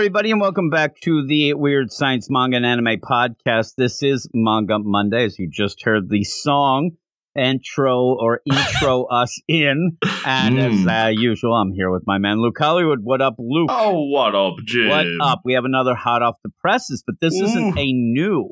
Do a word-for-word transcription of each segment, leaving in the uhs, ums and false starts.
everybody, and welcome back to the Weird Science Manga and Anime Podcast. This is Manga Monday, as you just heard the song intro or intro us in. And mm. as uh, usual, I'm here with my man, Luke Hollywood. What up, Luke? Oh, what up, Jim? What up? We have another hot off the presses, but this mm. isn't a new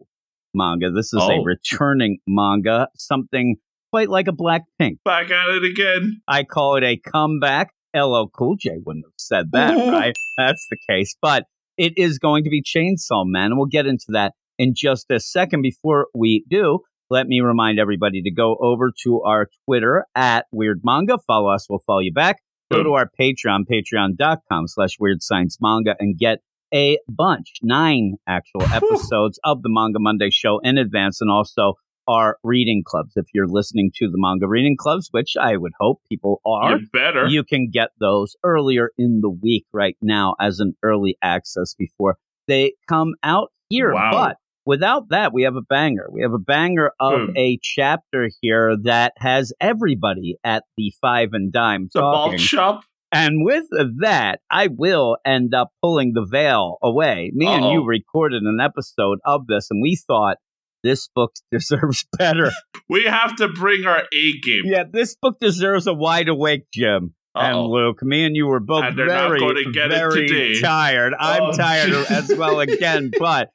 manga. This is oh. a returning manga, something quite like a Blackpink. Back at it again. I call it a comeback. L L Cool J wouldn't have said that, right? That's the case. But it is going to be Chainsaw Man, and we'll get into that in just a second. Before we do, let me remind everybody to go over to our Twitter at Weird Manga. Follow us, we'll follow you back. Go to our Patreon, patreon.com slash Weird Science Manga, and get a bunch, nine actual episodes of the Manga Monday show in advance, and also our reading clubs. If you're listening to the manga reading clubs, which I would hope people are, you're better. You can get those earlier in the week right now as an early access before they come out here. Wow. But without that, we have a banger. We have a banger of mm. a chapter here that has everybody at the five and dime talking. The ball shop. And with that, I will end up pulling the veil away. Me Uh-oh. and you recorded an episode of this, and we thought, this book deserves better. We have to bring our A game. Yeah, this book deserves a wide awake, Jim Uh-oh. and Luke. Me and you were both and very, get very tired. Oh, I'm tired geez. as well again, but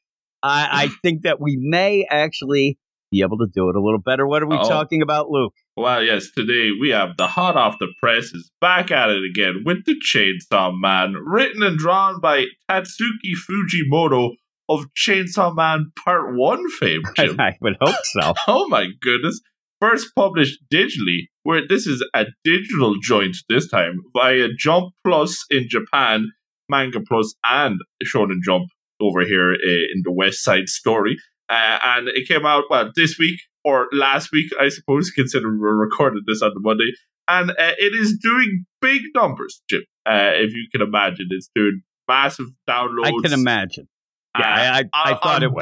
I, I think that we may actually be able to do it a little better. What are we Uh-oh. talking about, Luke? Well, yes, today we have the hot off the presses back at it again with the Chainsaw Man, written and drawn by Tatsuki Fujimoto, of Chainsaw Man Part one fame, Jim. I would hope so. Oh my goodness. First published digitally, where this is a digital joint this time, via Jump Plus in Japan, Manga Plus, and Shonen Jump over here uh, in the West Side Story. Uh, and it came out, well, this week, or last week, I suppose, considering we recorded this on the Monday. And uh, it is doing big numbers, Jim, uh, if you can imagine. It's doing massive downloads. I can imagine. Yeah, I, I, I thought on it was.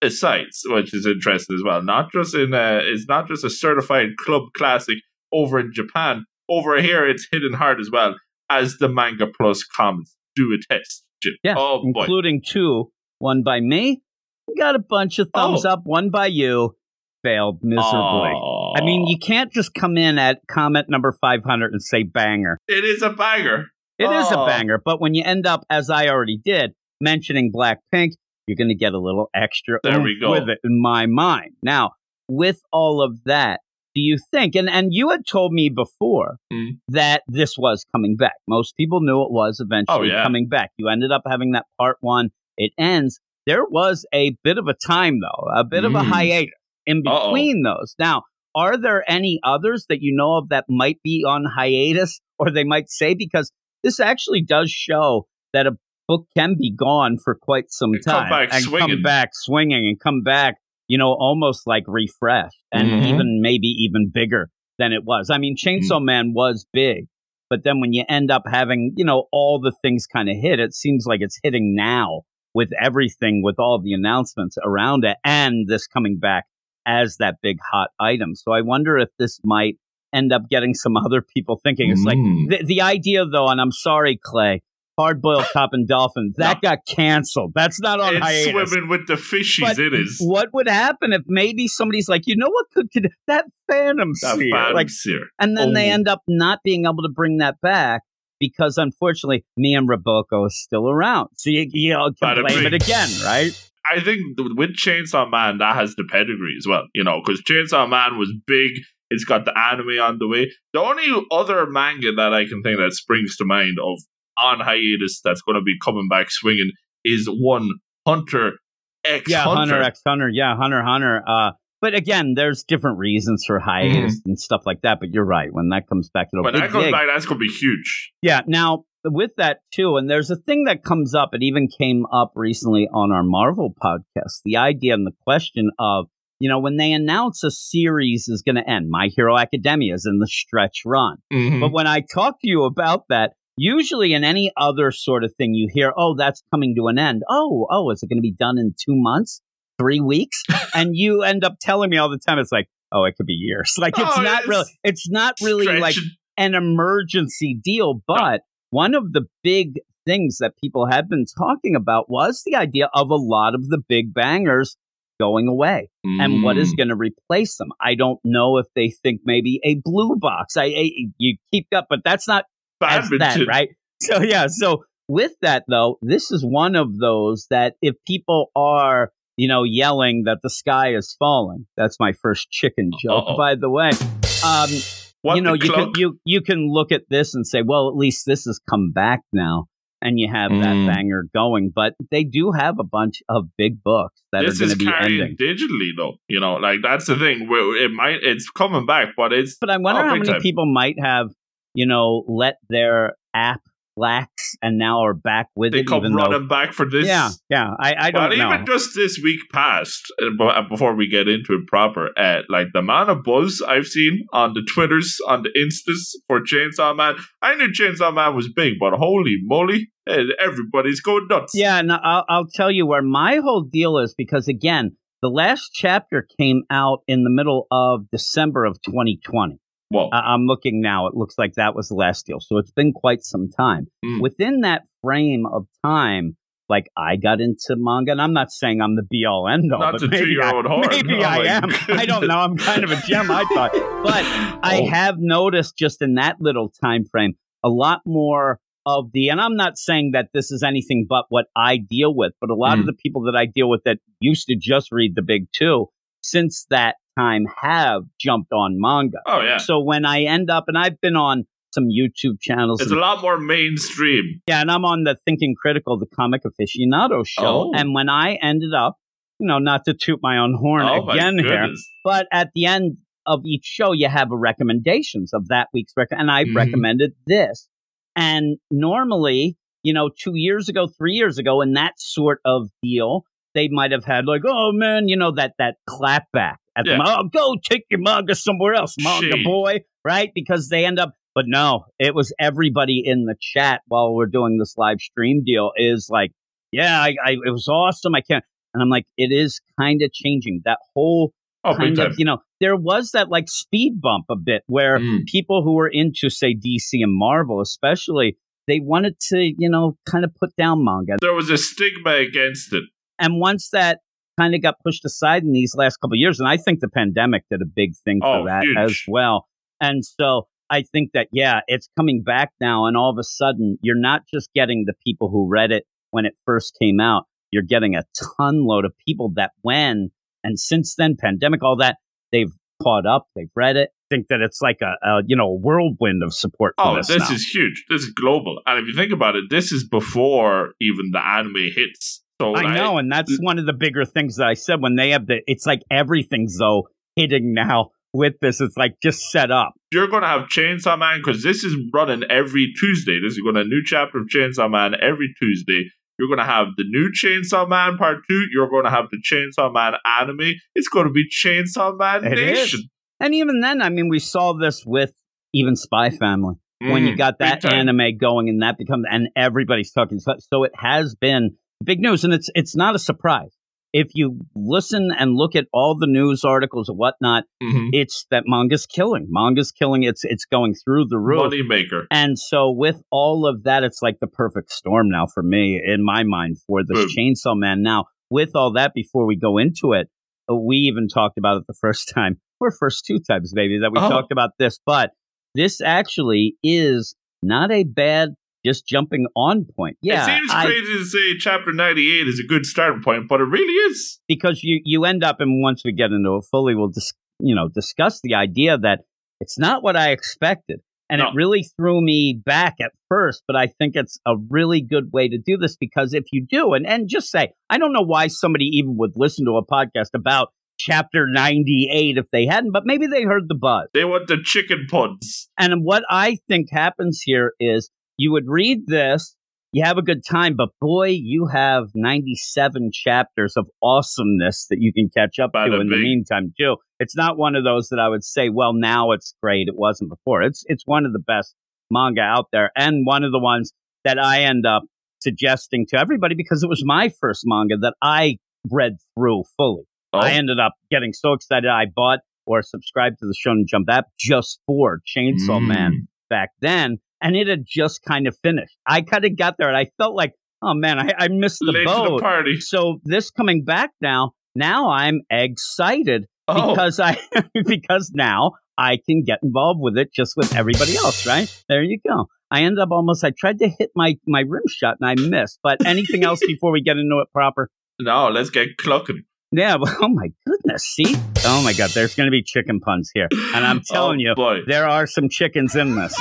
Both sites, which is interesting as well. Not just in a, it's not just a certified club classic over in Japan. Over here, it's hidden hard as well, as the Manga Plus comments do attest. Yeah, oh, including two, one by me, we got a bunch of thumbs oh. up, one by you, failed miserably. Oh. I mean, you can't just come in at comment number five hundred and say banger. It is a banger. It oh. is a banger, but when you end up, as I already did, mentioning Blackpink, you're going to get a little extra there we go. with it in my mind. Now, with all of that, do you think, and, and you had told me before mm. that this was coming back. Most people knew it was eventually oh, yeah. coming back. You ended up having that part one. It ends. There was a bit of a time, though, a bit mm. of a hiatus in between Uh-oh. those. Now, are there any others that you know of that might be on hiatus, or they might say, because this actually does show that a book can be gone for quite some and time come back and swinging. come back swinging and come back, you know, almost like refreshed and mm-hmm. even maybe even bigger than it was. I mean, Chainsaw mm-hmm. Man was big, but then when you end up having, you know, all the things kind of hit, it seems like it's hitting now with everything, with all the announcements around it and this coming back as that big hot item. So I wonder if this might end up getting some other people thinking. It's mm-hmm. like the, the idea, though, and I'm sorry, Clay, Hard-boiled Top and Dolphins. That no. got canceled. That's not on it's hiatus. It's swimming with the fishies, but it is. What would happen if maybe somebody's like, you know what could, could that Phantom Seer. Like, and then oh. they end up not being able to bring that back because, unfortunately, me and Roboko is still around. So you, you know, can Bada blame bing. it again, right? I think with Chainsaw Man, that has the pedigree as well, you know, because Chainsaw Man was big. It's got the anime on the way. The only other manga that I can think that springs to mind of on hiatus that's going to be coming back swinging is one Hunter X yeah, Hunter. Hunter X Hunter. Yeah, Hunter Hunter. Uh, but again, there's different reasons for hiatus mm. and stuff like that. But you're right. When that comes back, it'll when that comes big. back, that's going to be huge. Yeah. Now, with that, too, and there's a thing that comes up. It even came up recently on our Marvel podcast. The idea and the question of, you know, when they announce a series is going to end, My Hero Academia is in the stretch run. Mm-hmm. But when I talk to you about that, usually in any other sort of thing, you hear, oh, that's coming to an end. Oh, oh, is it going to be done in two months, three weeks? And you end up telling me all the time, it's like, oh, it could be years. Like, it's oh, not it's really, it's not really stretching. like an emergency deal. But one of the big things that people had been talking about was the idea of a lot of the big bangers going away mm. and what is going to replace them. I don't know if they think maybe a Blue Box. I, I you keep up, but that's not badminton, that, right? So yeah. So with that though, this is one of those that if people are, you know, yelling that the sky is falling, that's my first chicken joke, Uh-oh. by the way. Um, what you know, you can, you you can look at this and say, well, at least this has come back now. And you have mm. that banger going, but they do have a bunch of big books that this are going to be ending digitally, though. You know, like that's the thing. It might it's coming back, but it's. But I wonder how many time. people might have, you know, let their app lax and now are back with they it. They come even running though, back for this. Yeah, yeah. I, I don't but know. But even just this week passed before we get into it proper. Uh, like the amount of buzz I've seen on the Twitters, on the Instas for Chainsaw Man. I knew Chainsaw Man was big, but holy moly, everybody's going nuts. Yeah, and I'll, I'll tell you where my whole deal is, because again, the last chapter came out in the middle of December of twenty twenty. Well, I'm looking now. It looks like that was the last deal. So it's been quite some time. Mm. Within that frame of time, like I got into manga, and I'm not saying I'm the be all end all, but maybe I, maybe no, I like, am. I don't know. I'm kind of a gem, I thought. But oh. I have noticed just in that little time frame a lot more of the, and I'm not saying that this is anything but what I deal with, but a lot mm. of the people that I deal with that used to just read the big two since that time have jumped on manga. Oh yeah. So when I end up, and I've been on some YouTube channels, it's and, a lot more mainstream. Yeah, and I'm on the Thinking Critical, the Comic Aficionado show. Oh. And when I ended up, you know, not to toot my own horn oh, again here, but at the end of each show, you have a recommendations of that week's rec, and I mm-hmm. recommended this. And normally, you know, two years ago, three years ago, in that sort of deal, they might have had like, oh man, you know, that that clapback. At yeah. the manga, oh, go take your manga somewhere else, manga Gee. boy, right? Because they end up, but no, it was everybody in the chat while we're doing this live stream deal is like, yeah, I, I it was awesome. I can't, and I'm like, it is kind of changing that whole oh, kind of, you know, there was that like speed bump a bit where mm. people who were into say D C and Marvel, especially, they wanted to, you know, kind of put down manga. There was a stigma against it, and once that kind of got pushed aside in these last couple of years, and I think the pandemic did a big thing for oh, that huge. as well. And so I think that yeah, it's coming back now, and all of a sudden you're not just getting the people who read it when it first came out. You're getting a ton load of people that when and since then, pandemic, all that, they've caught up, they've read it. Think that it's like a, a you know a whirlwind of support. For oh, this, this is huge. This is global, and if you think about it, this is before even the anime hits. So I like, know, and that's one of the bigger things that I said when they have the, it's like everything's though hitting now with this. It's like just set up. You're going to have Chainsaw Man because this is running every Tuesday. This is going to a new chapter of Chainsaw Man every Tuesday. You're going to have the new Chainsaw Man part two. You're going to have the Chainsaw Man anime. It's going to be Chainsaw Man it Nation. Is. And even then, I mean, we saw this with even Spy Family. Mm, when you got that anime going and that becomes, and everybody's talking. So, so it has been big news, and it's it's not a surprise. If you listen and look at all the news articles and whatnot, mm-hmm. it's that manga's killing. Manga's killing. It's it's going through the roof. Moneymaker. And so with all of that, it's like the perfect storm now for me, in my mind, for this Boom. Chainsaw Man. Now, with all that, before we go into it, we even talked about it the first time, or first two times, maybe, that we oh. talked about this. But this actually is not a bad just jumping on point. Yeah, it seems I, crazy to say chapter ninety-eight is a good starting point, but it really is. Because you, you end up, and once we get into it fully, we'll dis- you know discuss the idea that it's not what I expected. And no. it really threw me back at first, but I think it's a really good way to do this, because if you do, and, and just say, I don't know why somebody even would listen to a podcast about chapter ninety-eight if they hadn't, but maybe they heard the buzz. They want the chicken puns. And what I think happens here is, you would read this, you have a good time, but boy, you have ninety-seven chapters of awesomeness that you can catch up By to the in big. the meantime, too. It's not one of those that I would say, well, now it's great. It wasn't before. It's it's one of the best manga out there, and one of the ones that I end up suggesting to everybody, because it was my first manga that I read through fully. Oh. I ended up getting so excited I bought or subscribed to the Shonen Jump app just for Chainsaw mm. Man back then. and it had just kind of finished. I kind of got there and I felt like, oh man, I, I missed the Late boat. To the party. So this coming back now, now I'm excited oh. because I because now I can get involved with it just with everybody else, right? There you go. I ended up almost, I tried to hit my, my rim shot and I missed. But anything else before we get into it proper? No, let's get clucking. Yeah, well, oh my goodness, see? Oh my God, there's going to be chicken puns here. And I'm telling oh, you, boy. there are some chickens in this.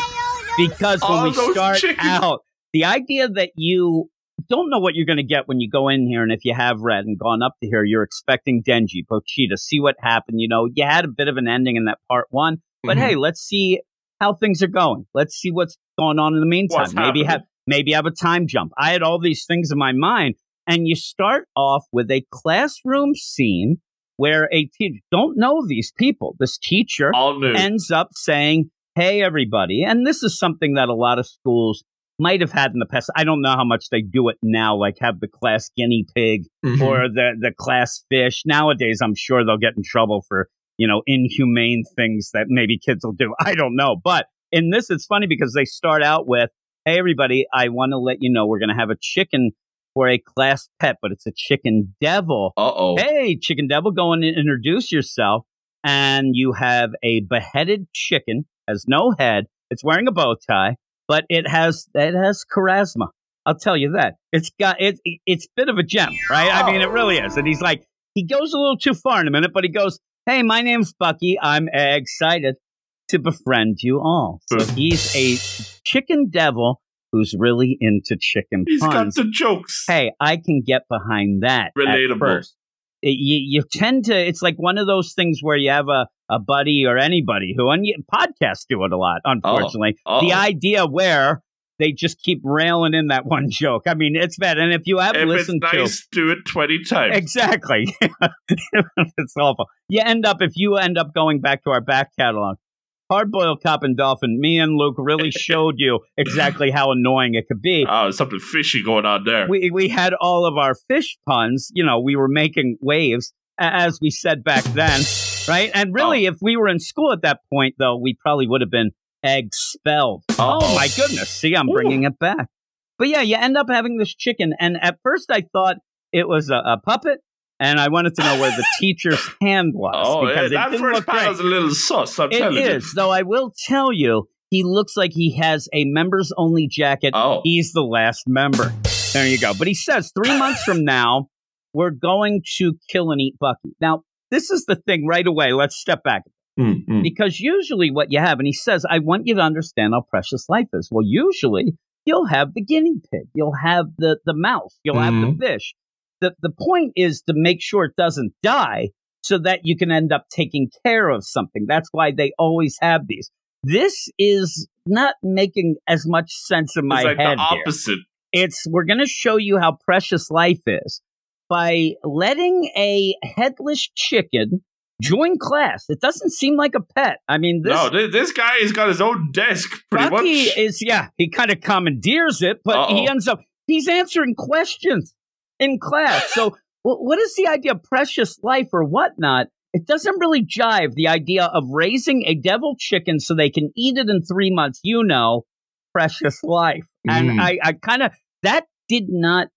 Because when All we start chickens. out, the idea that you don't know what you're going to get when you go in here, and if you have read and gone up to here, you're expecting Denji, Pochita, see what happened. You know, you had a bit of an ending in that part one, but mm-hmm. hey, let's see how things are going. Let's see what's going on in the meantime. What's maybe happening? have maybe have a time jump. I had all these things in my mind, and you start off with a classroom scene where a teacher, don't know these people, this teacher ends up saying, hey, everybody, and this is something that a lot of schools might have had in the past. I don't know how much they do it now, like have the class guinea pig mm-hmm. or the, the class fish. Nowadays, I'm sure they'll get in trouble for, you know, inhumane things that maybe kids will do. I don't know. But in this, it's funny because they start out with, hey, everybody, I want to let you know we're going to have a chicken for a class pet, but it's a chicken devil. Uh-oh. Hey, chicken devil, go in and introduce yourself. And you have a beheaded chicken, has no head. It's wearing a bow tie. But it has it has charisma. I'll tell you that. It's got it. It's a bit of a gem, right? Oh. I mean, it really is. And he's like, he goes a little too far in a minute, but he goes, "Hey, my name's Bucky. I'm excited to befriend you all." So he's a chicken devil who's really into chicken he's puns. He's got the jokes. Hey, I can get behind that. Relatable. It, you, you tend to. It's like one of those things where you have a. a buddy or anybody who on podcasts do it a lot, unfortunately. Oh, oh. The idea where they just keep railing in that one joke. I mean, it's bad. And if you have if listened it's nice, to do it twenty times. Exactly. It's awful. You end up, if you end up going back to our back catalog, Hardboiled Cop and Dolphin, me and Luke really showed you exactly how annoying it could be. Oh, something fishy going on there. We we had all of our fish puns. You know, we were making waves, as we said back then. Right? And really, oh. if we were in school at that point, though, we probably would have been expelled. Oh, oh my goodness. See, I'm Ooh. bringing it back. But yeah, you end up having this chicken. And at first I thought it was a, a puppet. And I wanted to know where the teacher's hand was. Oh, because yeah, it that first part was a little sus. I'm it telling you. It is. Though I will tell you, he looks like he has a members only jacket. Oh. He's the last member. There you go. But he says three months from now, we're going to kill and eat Bucky. Now, this is the thing right away. Let's step back. Mm-hmm. Because usually what you have, and he says, I want you to understand how precious life is. Well, usually you'll have the guinea pig. You'll have the, the mouse. You'll mm-hmm. have the fish. The, the point is to make sure it doesn't die so that you can end up taking care of something. That's why they always have these. This is not making as much sense in my head. It's like the opposite. Here. It's, we're going to show you how precious life is by letting a headless chicken join class. It doesn't seem like a pet. I mean, this... No, th- this guy has got his own desk, pretty Bucky much. is, yeah, he kind of commandeers it, but Uh-oh. he ends up... He's answering questions in class. So w- what is the idea of precious life or whatnot? It doesn't really jive, the idea of raising a devil chicken so they can eat it in three months. You know, precious life. Mm. And I, I kind of... That did not...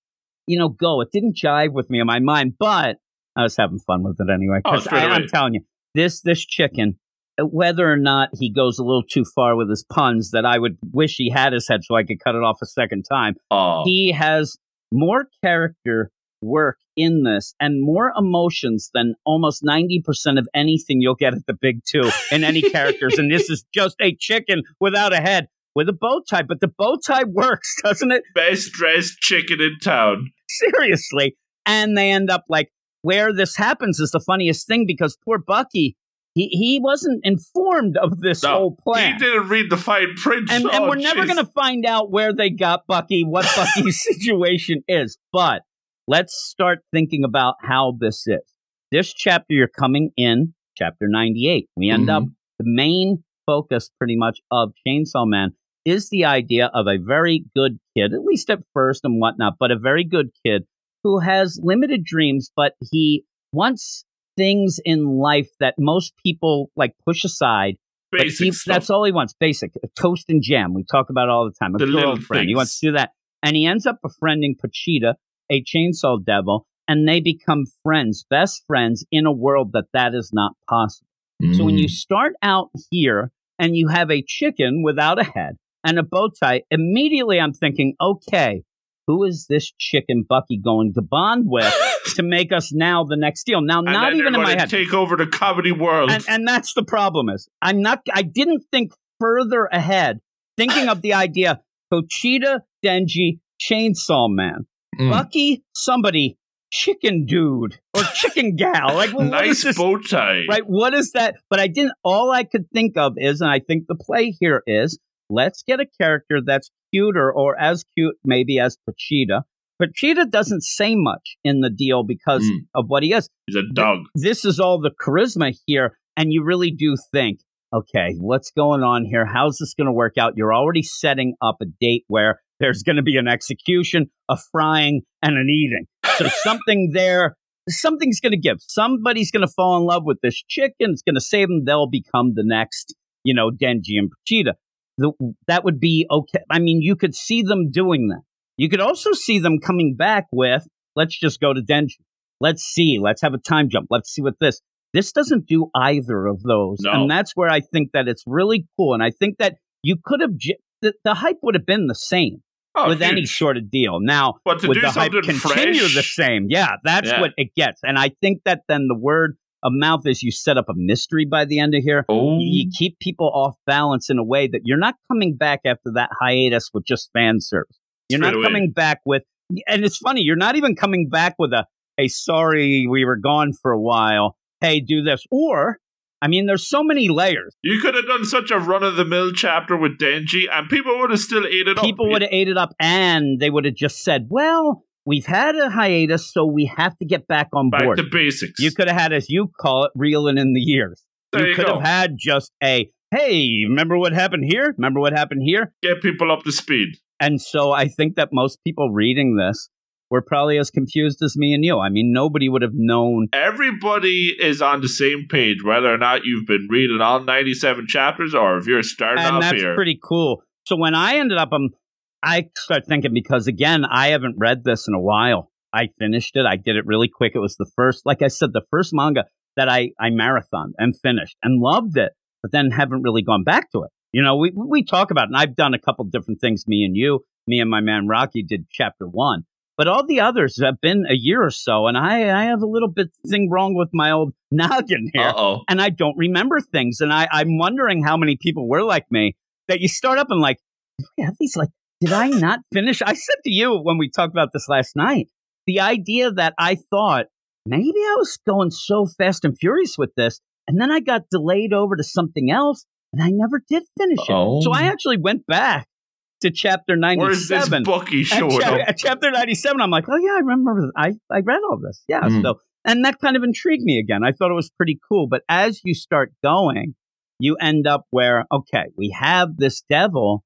You know, go. It didn't jive with me in my mind, but I was having fun with it anyway. Because oh, I'm telling you, this this chicken, whether or not he goes a little too far with his puns, that I would wish he had his head so I could cut it off a second time. Oh. He has more character work in this and more emotions than almost ninety percent of anything you'll get at the big two in any characters. And this is just a chicken without a head. With a bow tie, but the bow tie works, doesn't it? Best dressed chicken in town. Seriously. And they end up like, where this happens is the funniest thing because poor Bucky, he, he wasn't informed of this no, whole plan. He didn't read the fine print. And, oh, and we're geez. never going to find out where they got Bucky, what Bucky's situation is. But let's start thinking about how this is. This chapter you're coming in, chapter ninety-eight. We end mm-hmm. up, the main focus pretty much of Chainsaw Man is the idea of a very good kid, at least at first and whatnot, but a very good kid who has limited dreams, but he wants things in life that most people like push aside Basic he, stuff. That's all he wants. Basic. Toast and jam. We talk about it all the time. A the girlfriend. He wants to do that. And he ends up befriending Pachita, a chainsaw devil, and they become friends, best friends, in a world that that is not possible. Mm. So when you start out here and you have a chicken without a head and a bow tie, immediately I'm thinking, okay, who is this chicken Bucky going to bond with to make us now the next deal? Now, and not even in my head. Take over the comedy world. And, and that's the problem is I'm not, I didn't think further ahead, thinking of the idea, Pochita, Denji, Chainsaw Man, mm. Bucky, somebody, chicken dude or chicken gal. Like, well, nice bow tie. Right. What is that? But I didn't, all I could think of is, and I think the play here is, let's get a character that's cuter or as cute maybe as Pachita. Pachita doesn't say much in the deal because mm. of what he is. He's a dog. This is all the charisma here. And you really do think, okay, what's going on here? How's this going to work out? You're already setting up a date where there's going to be an execution, a frying, and an eating. So something there, something's going to give. Somebody's going to fall in love with this chicken. It's going to save them. They'll become the next, you know, Denji and Pachita. The, that would be okay. I mean, you could see them doing that. You could also see them coming back with, let's just go to Denji. Let's see. Let's have a time jump. Let's see what this. This doesn't do either of those. No. And that's where I think that it's really cool. And I think that you could have, the, the hype would have been the same oh, with huge. any sort of deal. Now, would the hype continue fresh? the same? Yeah, that's yeah. what it gets. And I think that then the word a mouth is you set up a mystery by the end of here. Oh. You keep people off balance in a way that you're not coming back after that hiatus with just fan service. You're Straight not away. coming back with, and it's funny, you're not even coming back with a, hey, sorry, we were gone for a while. Hey, do this. Or, I mean, there's so many layers. You could have done such a run-of-the-mill chapter with Denji, and people would have still ate it people up. People would have ate it up, and they would have just said, well, we've had a hiatus, so we have to get back on back board. Back to basics. You could have had, as you call it, reeling in the ears. There you, you could go. have had just a, hey, remember what happened here? Remember what happened here? Get people up to speed. And so I think that most people reading this were probably as confused as me and you. I mean, nobody would have known. Everybody is on the same page, whether or not you've been reading all ninety-seven chapters or if you're starting and off here. And that's pretty cool. So when I ended up, I'm, I start thinking because, again, I haven't read this in a while. I finished it. I did it really quick. It was the first, like I said, the first manga that I, I marathoned and finished and loved it, but then haven't really gone back to it. You know, we we talk about it, and I've done a couple different things. Me and you, me and my man Rocky did chapter one, but all the others have been a year or so, and I, I have a little bit thing wrong with my old noggin here, Uh-oh. and I don't remember things, and I, I'm wondering how many people were like me, that you start up and like, do we have these like, did I not finish? I said to you when we talked about this last night, the idea that I thought maybe I was going so fast and furious with this. And then I got delayed over to something else and I never did finish Uh-oh. it. So I actually went back to chapter ninety-seven. Where is this Bucky showing up? At chapter ninety-seven, I'm like, oh, yeah, I remember. I, I read all this. Yeah. Mm. So, and that kind of intrigued me again. I thought it was pretty cool. But as you start going, you end up where, okay, we have this devil.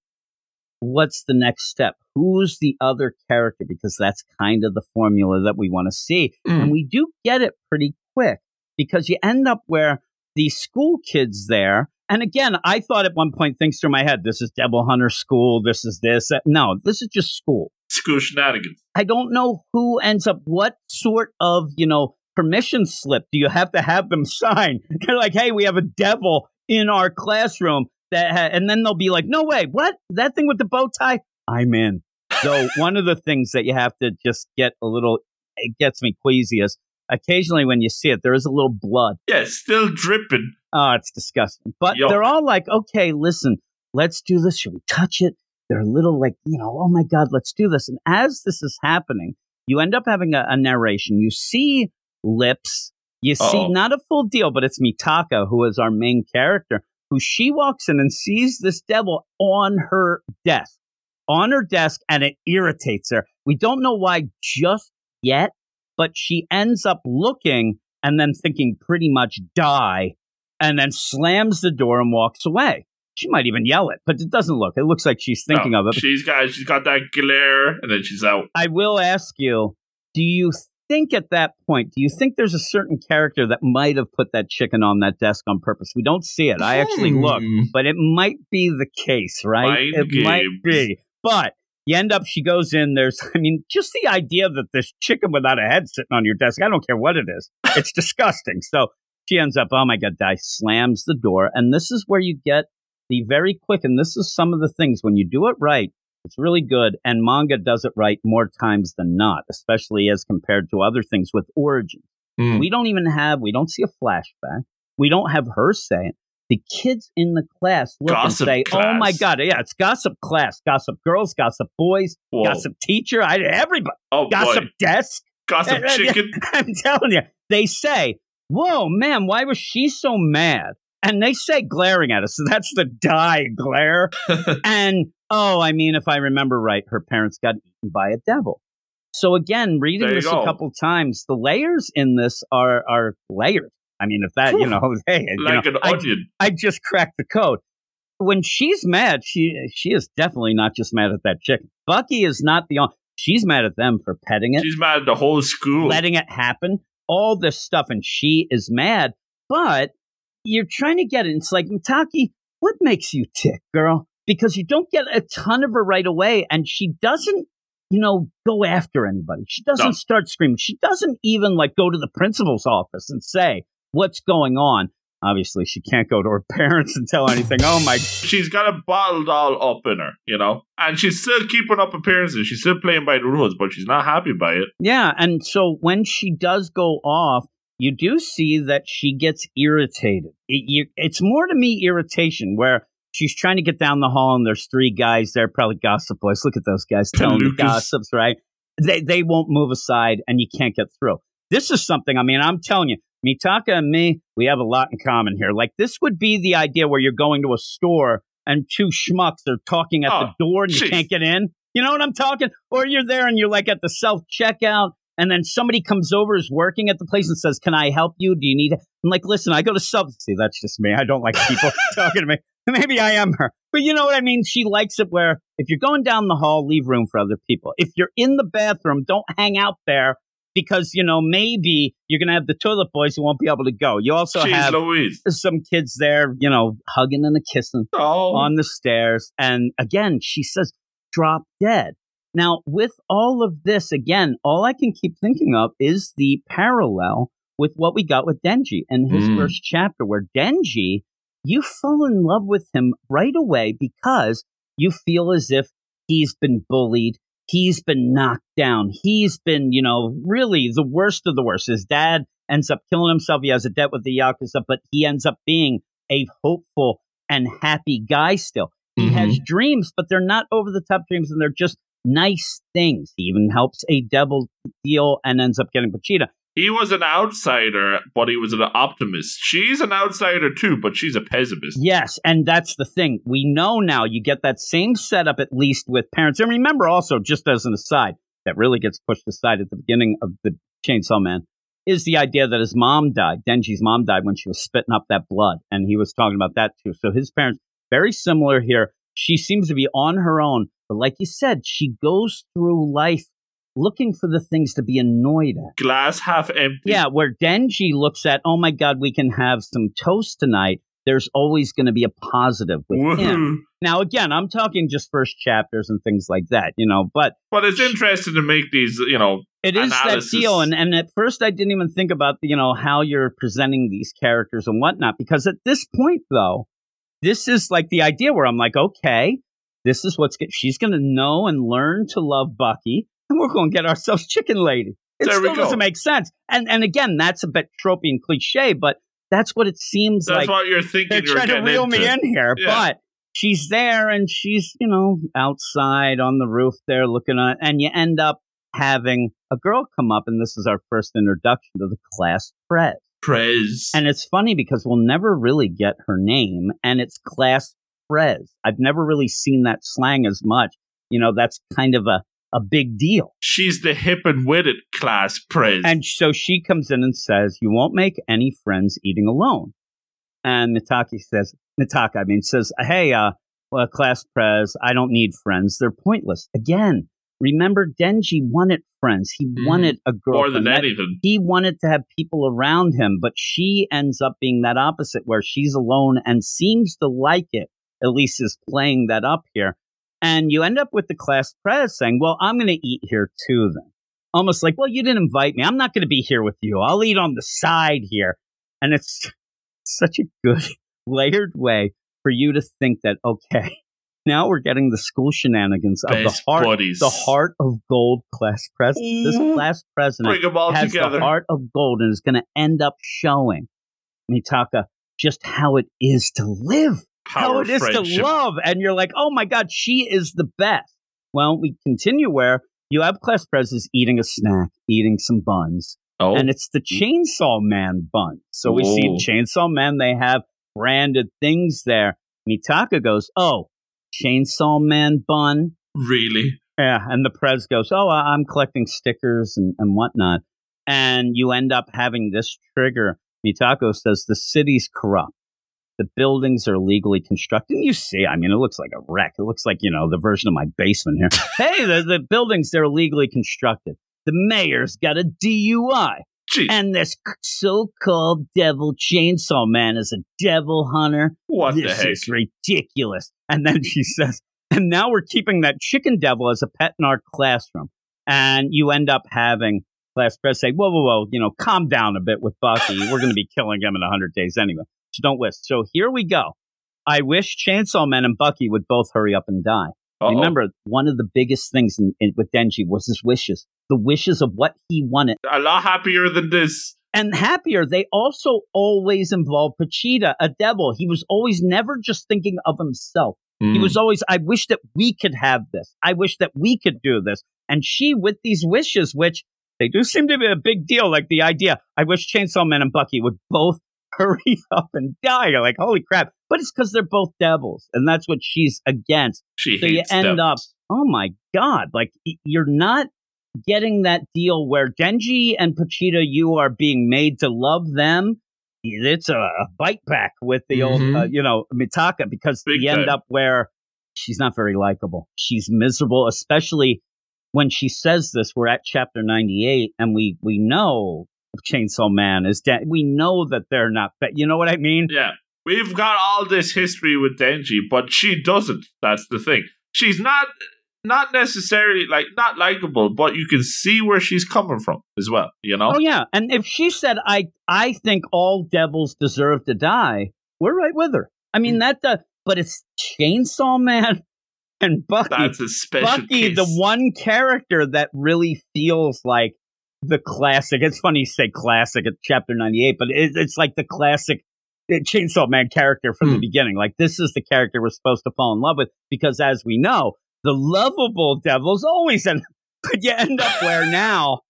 What's the next step? Who's the other character? Because that's kind of the formula that we want to see. Mm. And we do get it pretty quick because you end up where the school kids there. And again, I thought at one point things through my head. This is Devil Hunter School. This is this. That. No, this is just school. School shenanigans. I don't know who ends up. What sort of, you know, permission slip do you have to have them sign? They're like, hey, we have a devil in our classroom. That ha- and then they'll be like, no way, what? That thing with the bow tie? I'm in. So one of the things that you have to just get a little, it gets me queasy is occasionally when you see it, there is a little blood. Yeah, it's still dripping. Oh, it's disgusting. But Yo. they're all like, okay, listen, let's do this. Should we touch it? They're a little like, you know, oh my God, let's do this. And as this is happening, you end up having a, a narration. You see lips. You Uh-oh. see not a full deal, but it's Mitaka, who is our main character, who she walks in and sees this devil on her desk, on her desk, and it irritates her. We don't know why just yet, but she ends up looking and then thinking pretty much die, and then slams the door and walks away. She might even yell it, but it doesn't look. It looks like she's thinking no, of it. She's got, she's got that glare, and then she's out. I will ask you, do you think at that point, do you think there's a certain character that might have put that chicken on that desk on purpose? We don't see it. I actually hmm. look, but it might be the case, right? Mind it games. might be. But you end up, she goes in, there's, I mean, just the idea that this chicken without a head sitting on your desk, I don't care what it is. It's disgusting. So she ends up, oh my God, die, slams the door. And this is where you get the very quick, and this is some of the things, when you do it right, it's really good, and manga does it right more times than not, especially as compared to other things with origin. Mm. We don't even have, we don't see a flashback. We don't have her saying. The kids in the class look gossip and say, class. oh my God, yeah, it's gossip class. Gossip girls, gossip boys, Whoa. gossip teacher, I, everybody. Oh, gossip boy. desk. Gossip uh, chicken. I'm telling you. They say, whoa, man, why was she so mad? And they say glaring at us. So that's the die glare. And, oh, I mean, if I remember right, her parents got eaten by a devil. So again, reading this go. a couple times, the layers in this are are layered. I mean, if that, Ooh, you know, hey, like you know, an onion. I, I just cracked the code. When she's mad, she she is definitely not just mad at that chicken. Bucky is not the only. She's mad at them for petting it. She's mad at the whole school. Letting it happen. All this stuff. And she is mad. But you're trying to get it. It's like, Mitaki, what makes you tick, girl? Because you don't get a ton of her right away, and she doesn't, you know, go after anybody. She doesn't no. start screaming. She doesn't even, like, go to the principal's office and say what's going on. Obviously, she can't go to her parents and tell anything. Oh, my. She's got it bottled all up in her, you know? And she's still keeping up appearances. She's still playing by the rules, but she's not happy by it. Yeah, and so when she does go off, you do see that she gets irritated. It, you, it's more to me irritation, where she's trying to get down the hall, and there's three guys there, probably gossip boys. Look at those guys telling the gossips, right? They they won't move aside, and you can't get through. This is something, I mean, I'm telling you, Mitaka and me, we have a lot in common here. Like, this would be the idea where you're going to a store, and two schmucks are talking at oh, the door, and geez. you can't get in. You know what I'm talking? Or you're there, and you're like at the self-checkout, and then somebody comes over, is working at the place, and says, can I help you? Do you need it? I'm like, listen, I go to sub. See, that's just me. I don't like people talking to me. Maybe I am her. But you know what I mean? She likes it where if you're going down the hall, leave room for other people. If you're in the bathroom, don't hang out there because, you know, maybe you're going to have the toilet boys who won't be able to go. You also Jeez have Louise. some kids there, you know, hugging and a kissing oh. on the stairs. And again, she says, drop dead. Now, with all of this, again, all I can keep thinking of is the parallel with what we got with Denji and his mm. first chapter, where Denji, you fall in love with him right away because you feel as if he's been bullied. He's been knocked down. He's been, you know, really the worst of the worst. His dad ends up killing himself. He has a debt with the Yakuza, but he ends up being a hopeful and happy guy still. He mm-hmm. has dreams, but they're not over the top dreams, and they're just nice things. He even helps a devil deal and ends up getting Pachita. He was an outsider, but he was an optimist. She's an outsider too, but she's a pessimist. Yes, and that's the thing. We know now you get that same setup at least with parents. And remember also, just as an aside, that really gets pushed aside at the beginning of the Chainsaw Man, is the idea that his mom died. Denji's mom died when she was spitting up that blood, and he was talking about that too. So his parents, very similar here. She seems to be on her own, but like you said, she goes through life looking for the things to be annoyed at. Glass half empty. Yeah, where Denji looks at, oh my God, we can have some toast tonight. There's always going to be a positive with Woo-hoo. him. Now, again, I'm talking just first chapters and things like that, you know, but... But it's interesting to make these, you know, It is analysis. that deal, and, and at first I didn't even think about, you know, how you're presenting these characters and whatnot, because at this point, though, this is like the idea where I'm like, okay, this is what's... Good. She's going to know and learn to love Bucky. And we're going to get ourselves Chicken Lady. It there still doesn't make sense. And and again, that's a bit tropey and cliche, but that's what it seems that's like. That's what you're thinking. They're you're trying to reel into. me in here. Yeah. But she's there, and she's, you know, outside on the roof there looking at, and you end up having a girl come up, and this is our first introduction to the class Prez. Prez. And it's funny because we'll never really get her name, and it's class Prez. I've never really seen that slang as much. You know, that's kind of a a big deal. She's the hip and with it class Prez. And so she comes in and says, you won't make any friends eating alone. And Mitaki says, Mitaka, I mean, says, hey, uh, well, class Prez, I don't need friends. They're pointless. Again, Remember, Denji wanted friends. He mm. wanted a girl. More than anything. He wanted to have people around him, but she ends up being that opposite where she's alone and seems to like it. At least is playing that up here. And you end up with the class credits saying, well, I'm going to eat here too then. Almost like, well, you didn't invite me. I'm not going to be here with you. I'll eat on the side here. And it's such a good layered way for you to think that, okay, now we're getting the school shenanigans of Base the heart, bodies. the heart of gold class president. Mm-hmm. This class president has together. the heart of gold and is going to end up showing Mitaka just how it is to live, Power how it is friendship. to love. And you're like, oh my God, she is the best. Well, we continue where you have class presidents eating a snack, eating some buns. Oh. And it's the Chainsaw Man bun. So we Whoa. see Chainsaw Man, they have branded things there. Mitaka goes, oh, Chainsaw Man bun? Really? Yeah, and the prez goes, oh, I'm collecting stickers and, and whatnot. And you end up having this trigger. Mitaka says, the city's corrupt. The buildings are legally constructed. And you see, I mean, it looks like a wreck. It looks like, you know, the version of my basement here. Hey, the, the buildings, they're legally constructed. The mayor's got a D U I. Jeez. And this so-called devil Chainsaw Man is a devil hunter. What the heck? This is ridiculous. And then she says, and now we're keeping that chicken devil as a pet in our classroom. And you end up having class press say, whoa, whoa, whoa, you know, calm down a bit with Bucky. We're going to be killing him in one hundred days anyway. So don't wish. So here we go. I wish Chainsaw Man and Bucky would both hurry up and die. Uh-oh. Remember, one of the biggest things in, in, with Denji was his wishes. The wishes of what he wanted. A lot happier than this. And happier. They also always involved Pachita, a devil. He was always never just thinking of himself. Mm. He was always, I wish that we could have this. I wish that we could do this. And she, with these wishes, which they do seem to be a big deal, like the idea, I wish Chainsaw Man and Bucky would both hurry up and die. You're like, holy crap. But it's because they're both devils. And that's what she's against. She so hates you end devils. up, oh my God, like you're not getting that deal where Denji and Pachita, you are being made to love them. It's a, a bite back with the mm-hmm. old, uh, you know, Mitaka, because Big you time. end up where she's not very likable. She's miserable, especially when she says this. We're at chapter ninety-eight and we, we know Chainsaw Man is dead. We know that they're not, but you know what I mean? Yeah. We've got all this history with Denji, but she doesn't. That's the thing. She's not not necessarily, like, not likable, but you can see where she's coming from as well, you know? Oh, yeah. And if she said, I I think all devils deserve to die, we're right with her. I mean, that does, but it's Chainsaw Man and Bucky. That's a special Bucky, case. The one character that really feels like the classic. It's funny you say classic at chapter ninety-eight, but it, it's like the classic Chainsaw Man character from mm. the beginning. Like, this is the character we're supposed to fall in love with, because as we know, the lovable devils always end up, but you end up where now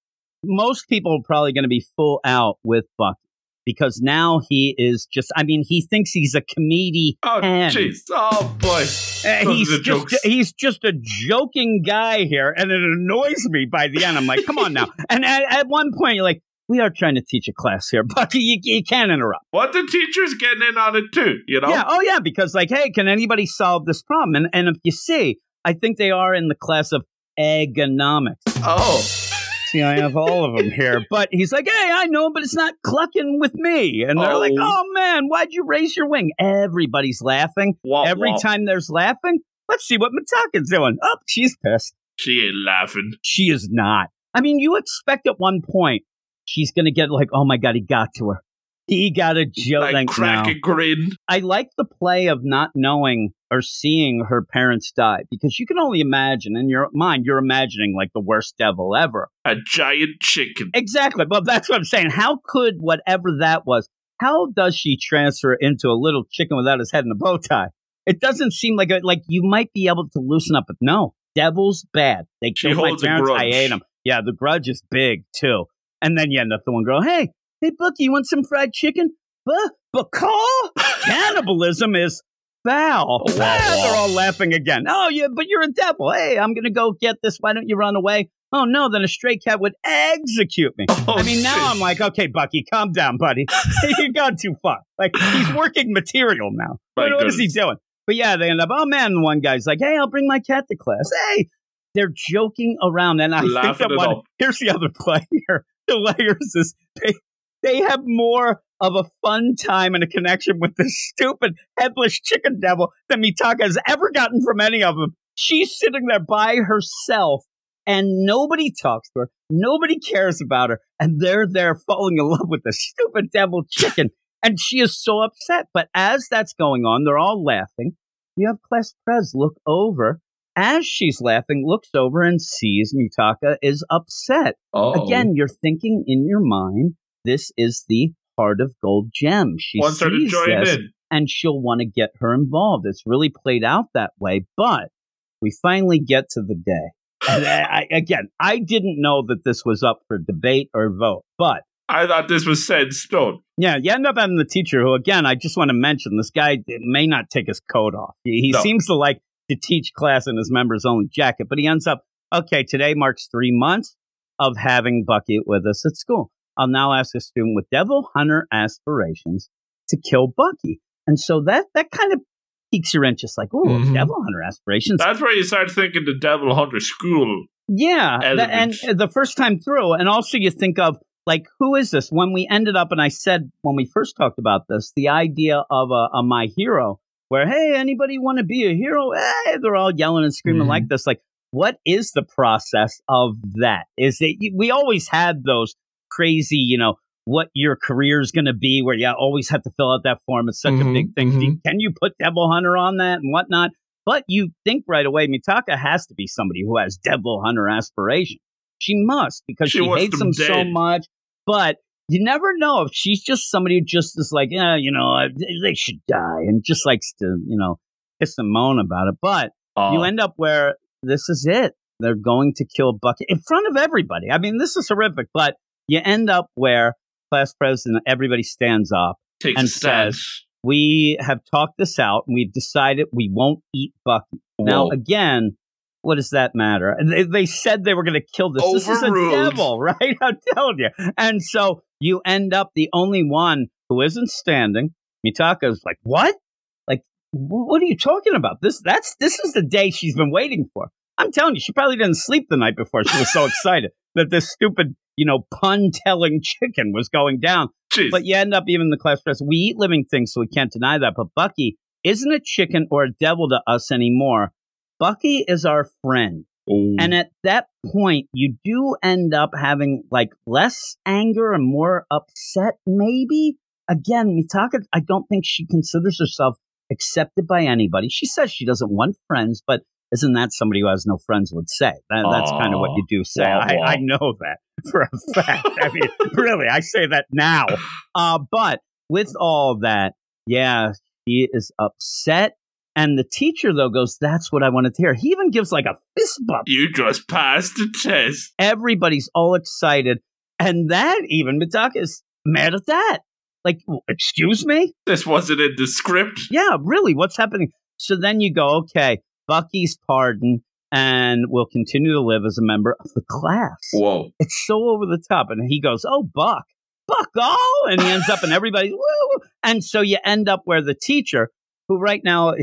most people are probably going to be full out with Bucky, because now he is just, I mean, he thinks he's a comedian. Oh, jeez. Oh, boy. Uh, he's, just, jokes. he's just a joking guy here, and it annoys me by the end. I'm like, come on now. And at, at one point, you're like, we are trying to teach a class here, Bucky. You, you can't interrupt. But the teacher's getting in on it too, you know? Yeah. Oh, yeah. Because, like, hey, can anybody solve this problem? And and if you see, I think they are in the class of economics. Oh. See, I have all of them here. But he's like, hey, I know, but it's not clucking with me. And they're oh. like, oh, man, why'd you raise your wing? Everybody's laughing. Whoa, Every whoa. time there's laughing, let's see what Mitaka's doing. Oh, she's pissed. She ain't laughing. She is not. I mean, you expect at one point, she's going to get like, oh, my God, he got to her. He got a joke. Like, like crack now. a grin. I like the play of not knowing or seeing her parents die, because you can only imagine in your mind, you're imagining like the worst devil ever. A giant chicken. Exactly. Well, that's what I'm saying. How could whatever that was, how does she transfer into a little chicken without his head in a bow tie? It doesn't seem like, a, like you might be able to loosen up, but no, devil's bad. They killed my parents. I hate them. Yeah, the grudge is big, too. And then you end up the one girl, hey, hey, Bucky, you want some fried chicken? But because cannibalism is foul. Oh, wow, ah, wow. They're all laughing again. Oh, yeah, but you're a devil. Hey, I'm going to go get this. Why don't you run away? Oh, no, then a stray cat would execute me. Oh, I mean, now geez. I'm like, okay, Bucky, calm down, buddy. You've gone too far. Like, he's working material now. What, what is he doing? But yeah, they end up, oh, man, one guy's like, hey, I'll bring my cat to class. Hey. They're joking around. And I Laugh think that one, here's the other play here. The layers is they, they have more of a fun time and a connection with this stupid headless chicken devil than Mitaka has ever gotten from any of them. She's sitting there by herself and nobody talks to her. Nobody cares about her. And they're there falling in love with the stupid devil chicken. And she is so upset. But as that's going on, they're all laughing. You have Class Prez look over. As she's laughing, looks over and sees Mitaka is upset. Oh. Again, you're thinking in your mind, this is the Heart of Gold gem. She wants her to join in. And she'll want to get her involved. It's really played out that way. But we finally get to the day. And I, again, I didn't know that this was up for debate or vote, but I thought this was set in stone. Yeah, you end up having the teacher who, again, I just want to mention, this guy may not take his coat off. He, he no. seems to like to teach class in his members only jacket, but he ends up, okay, today marks three months of having Bucky with us at school. I'll now ask a student with devil hunter aspirations to kill Bucky. And so that, that kind of piques your interest, like, ooh, mm-hmm. devil hunter aspirations. That's where you start thinking the devil hunter school. Yeah, the, and the first time through, and also you think of, like, who is this? When we ended up, and I said, when we first talked about this, the idea of a, a My Hero, where, hey, anybody want to be a hero? Hey, they're all yelling and screaming mm-hmm. like this. Like, what is the process of that? Is it, we always had those crazy, you know, what your career is going to be, where you always have to fill out that form. It's such mm-hmm, a big thing. Mm-hmm. You, can you put Devil Hunter on that and whatnot? But you think right away, Mitaka has to be somebody who has Devil Hunter aspirations. She must, because she, she hates him dead. so much. But you never know if she's just somebody who just is like, yeah, you know, they should die, and just likes to, you know, piss and moan about it. But uh, you end up where this is it. They're going to kill Bucky in front of everybody. I mean, this is horrific, but you end up where Class President, everybody stands up takes and says, we have talked this out, and we've decided we won't eat Bucky. Whoa. Now, again, what does that matter? They, they said they were going to kill this. Overruled. This is a devil, right? I'm telling you. And so you end up the only one who isn't standing. Mitaka's like, what? Like, wh- what are you talking about? This that's this is the day she's been waiting for. I'm telling you, she probably didn't sleep the night before. She was so excited that this stupid, you know, pun-telling chicken was going down. Jeez. But you end up even in the class press. We eat living things, so we can't deny that. But Bucky isn't a chicken or a devil to us anymore. Bucky is our friend. Ooh. And at that point, you do end up having, like, less anger and more upset, maybe. Again, Mitaka, I don't think she considers herself accepted by anybody. She says she doesn't want friends, but isn't that somebody who has no friends would say? That, that's kind of what you do say. Wow, wow. I, I know that for a fact. I mean, really, I say that now. Uh, but with all that, yeah, he is upset. And the teacher, though, goes, that's what I wanted to hear. He even gives like a fist bump. You just passed the test. Everybody's all excited. And that even, Mitaka is mad at that. Like, excuse me? This wasn't in the script. Yeah, really, what's happening? So then you go, okay, Bucky's pardon and will continue to live as a member of the class. Whoa. It's so over the top. And he goes, oh, Buck, Buck, oh, and he ends up and everybody's, woo. And so you end up where the teacher, who right now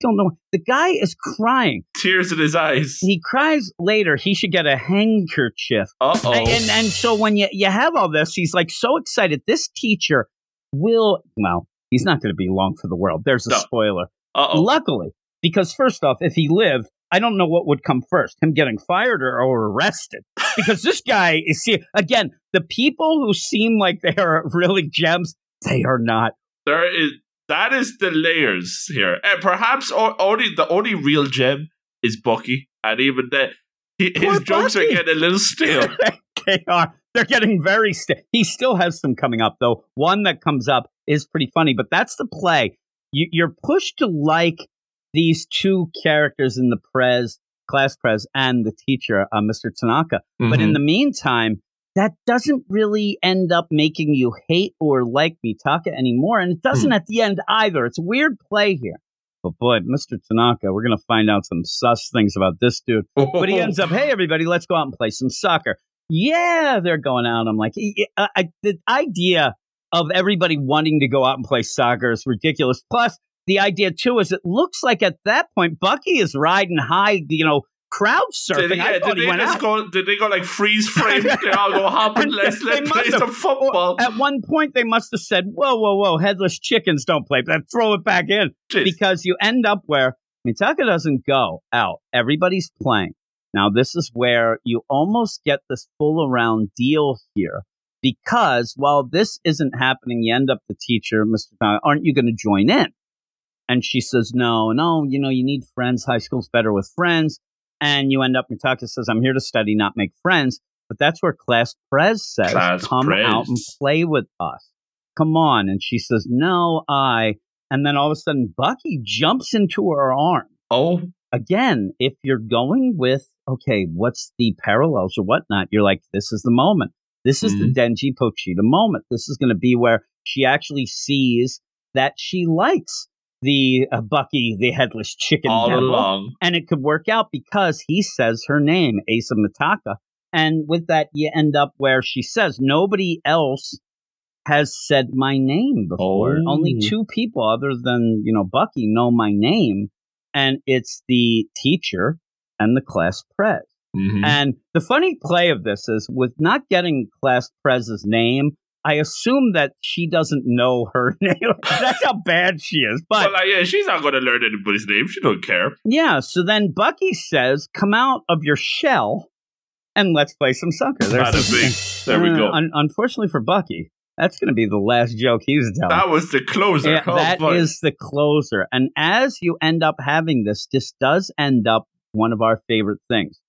don't know. The guy is crying. Tears in his eyes. He cries later. He should get a handkerchief. Uh-oh. And, and, and so when you, you have all this, he's like so excited. This teacher will, well, he's not going to be long for the world. There's a no. spoiler. Uh-oh. Luckily, because first off, if he lived, I don't know what would come first, him getting fired or, or arrested. Because this guy is, see, again, the people who seem like they are really gems, they are not. There is. That is the layers here, and perhaps only the only real gem is Bucky, and even that his Poor jokes Bucky. are getting a little stale. They are; they're getting very stale. He still has some coming up, though. One that comes up is pretty funny, but that's the play. You, you're pushed to like these two characters in the Prez class, Prez and the teacher, uh, Mister Tanaka. Mm-hmm. But in the meantime, that doesn't really end up making you hate or like Mitaka anymore. And it doesn't mm. at the end either. It's a weird play here. But boy, Mister Tanaka, we're going to find out some sus things about this dude. But he ends up, hey, everybody, let's go out and play some soccer. Yeah, they're going out. I'm like, I, I, the idea of everybody wanting to go out and play soccer is ridiculous. Plus, the idea, too, is it looks like at that point, Bucky is riding high, you know, crowd surfing. Did, yeah, I thought did he went out. Go, did they go like freeze frame? They all go hop and let's let's play some football. At one point, they must have said, "Whoa, whoa, whoa! Headless chickens don't play." Then throw it back in. Jeez. Because you end up where Mitaka doesn't go out. Everybody's playing. Now this is where you almost get this full around deal here, because while this isn't happening, you end up the teacher, Mister Mitaka, aren't you going to join in? And she says, no, no, you know, you need friends. High school's better with friends. And you end up, Mitaka says, I'm here to study, not make friends. But that's where Class Prez says, Class come Prez. out and play with us. Come on. And she says, no, I. And then all of a sudden, Bucky jumps into her arm. Oh. Again, if you're going with, okay, what's the parallels or whatnot, you're like, this is the moment. This is mm-hmm. the Denji Pochita moment. This is going to be where she actually sees that she likes the uh, Bucky, the headless chicken all devil, along. And it could work out because he says her name, Asa Mitaka. And with that, you end up where she says, nobody else has said my name before. Oh. Only two people other than, you know, Bucky know my name. And it's the teacher and the class prez. Mm-hmm. And the funny play of this is with not getting class prez's name, I assume that she doesn't know her name. That's how bad she is. But well, uh, yeah, she's not going to learn anybody's name. She don't care. Yeah. So then Bucky says, come out of your shell and let's play some sucker. There's there we go. Uh, un- unfortunately for Bucky, that's going to be the last joke he's telling. That was the closer. Yeah, oh, that but. is the closer. And as you end up having this, this does end up one of our favorite things.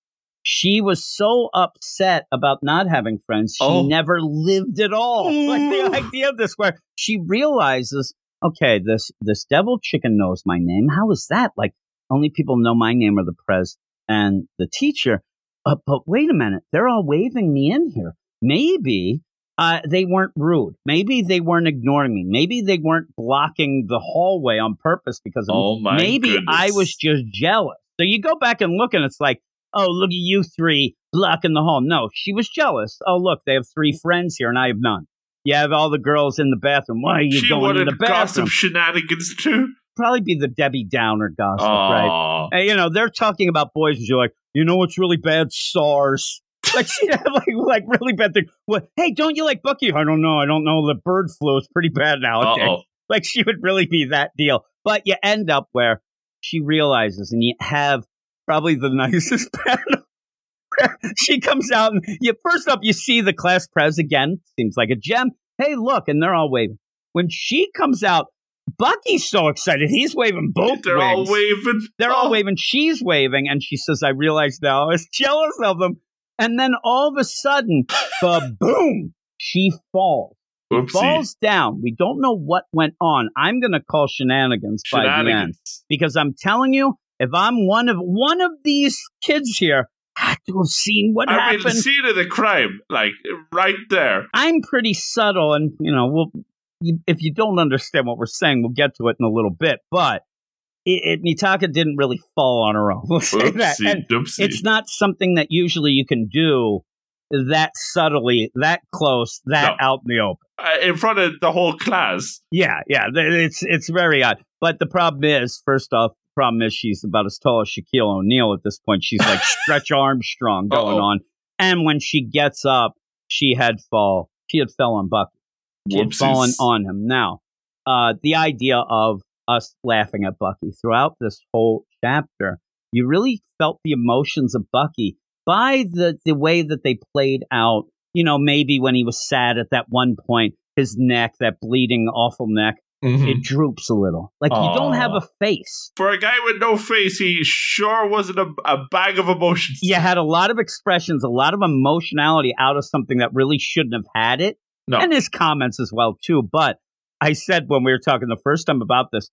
She was so upset about not having friends, she oh. never lived at all. Mm. Like the idea of this, where she realizes, okay, this this devil chicken knows my name. How is that? Like, only people know my name are the prez and the teacher. Uh, but wait a minute, they're all waving me in here. Maybe uh, they weren't rude. Maybe they weren't ignoring me. Maybe they weren't blocking the hallway on purpose because of oh my maybe goodness. I was just jealous. So you go back and look, and it's like, oh, look at you three blocking the hall. No, she was jealous. Oh, look, they have three friends here, and I have none. You have all the girls in the bathroom. Why are you she going in the bathroom? Gossip shenanigans, too. Probably be the Debbie Downer gossip, aww. Right? And, you know, they're talking about boys, and you're like, you know what's really bad? SARS. Like, she'd have, like, like really bad things. Well, hey, don't you like Bucky? I don't know. I don't know. The bird flu is pretty bad nowadays. Uh-oh. Like, she would really be that deal. But you end up where she realizes, and you have probably the nicest panel. She comes out and you, first up, you see the class prez again. Seems like a gem. Hey, look, and they're all waving. When she comes out, Bucky's so excited. He's waving both They're wings. all waving. They're oh. all waving. She's waving. And she says, I realized now I was jealous of them. And then all of a sudden, ba-boom, she falls. Oopsie. Falls down. We don't know what went on. I'm going to call shenanigans, shenanigans by the end. Because I'm telling you, if I'm one of one of these kids here, I have to have seen what I happened. I mean, the scene of the crime, like, right there. I'm pretty subtle, and, you know, we'll, you, if you don't understand what we're saying, we'll get to it in a little bit, but it, it, Mitaka didn't really fall on her own. We'll say Oopsie, that. And it's not something that usually you can do that subtly, that close, that no. out in the open. Uh, in front of the whole class. Yeah, yeah, it's, it's very odd. But the problem is, first off, problem is she's about as tall as Shaquille O'Neal at this point. She's like Stretch Armstrong going Uh-oh. on. And when she gets up, she had fall. She had fell on Bucky. She had fallen on him. Now, uh, the idea of us laughing at Bucky throughout this whole chapter, you really felt the emotions of Bucky by the, the way that they played out. You know, maybe when he was sad at that one point, his neck, that bleeding, awful neck, mm-hmm. it droops a little. Like, aww. You don't have a face. For a guy with no face, he sure wasn't a, a bag of emotions. You had a lot of expressions, a lot of emotionality out of something that really shouldn't have had it. No. And his comments as well, too. But I said when we were talking the first time about this,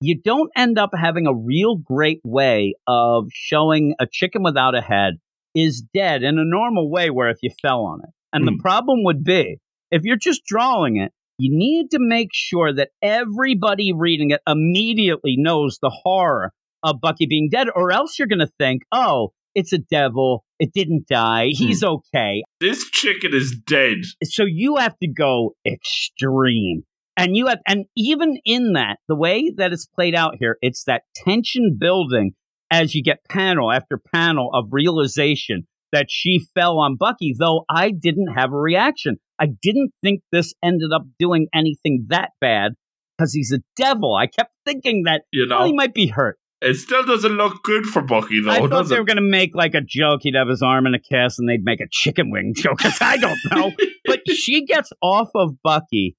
you don't end up having a real great way of showing a chicken without a head is dead in a normal way where if you fell on it. And mm. the problem would be, if you're just drawing it, you need to make sure that everybody reading it immediately knows the horror of Bucky being dead, or else you're going to think, oh, it's a devil. It didn't die. He's hmm. okay. This chicken is dead. So you have to go extreme. And you have, and even in that, the way that it's played out here, it's that tension building as you get panel after panel of realization that she fell on Bucky, though I didn't have a reaction. I didn't think this ended up doing anything that bad because he's a devil. I kept thinking that, you know, well, he might be hurt. It still doesn't look good for Bucky, though. I thought does they it? were going to make like a joke. He'd have his arm in a cast and they'd make a chicken wing joke. I don't know. But she gets off of Bucky,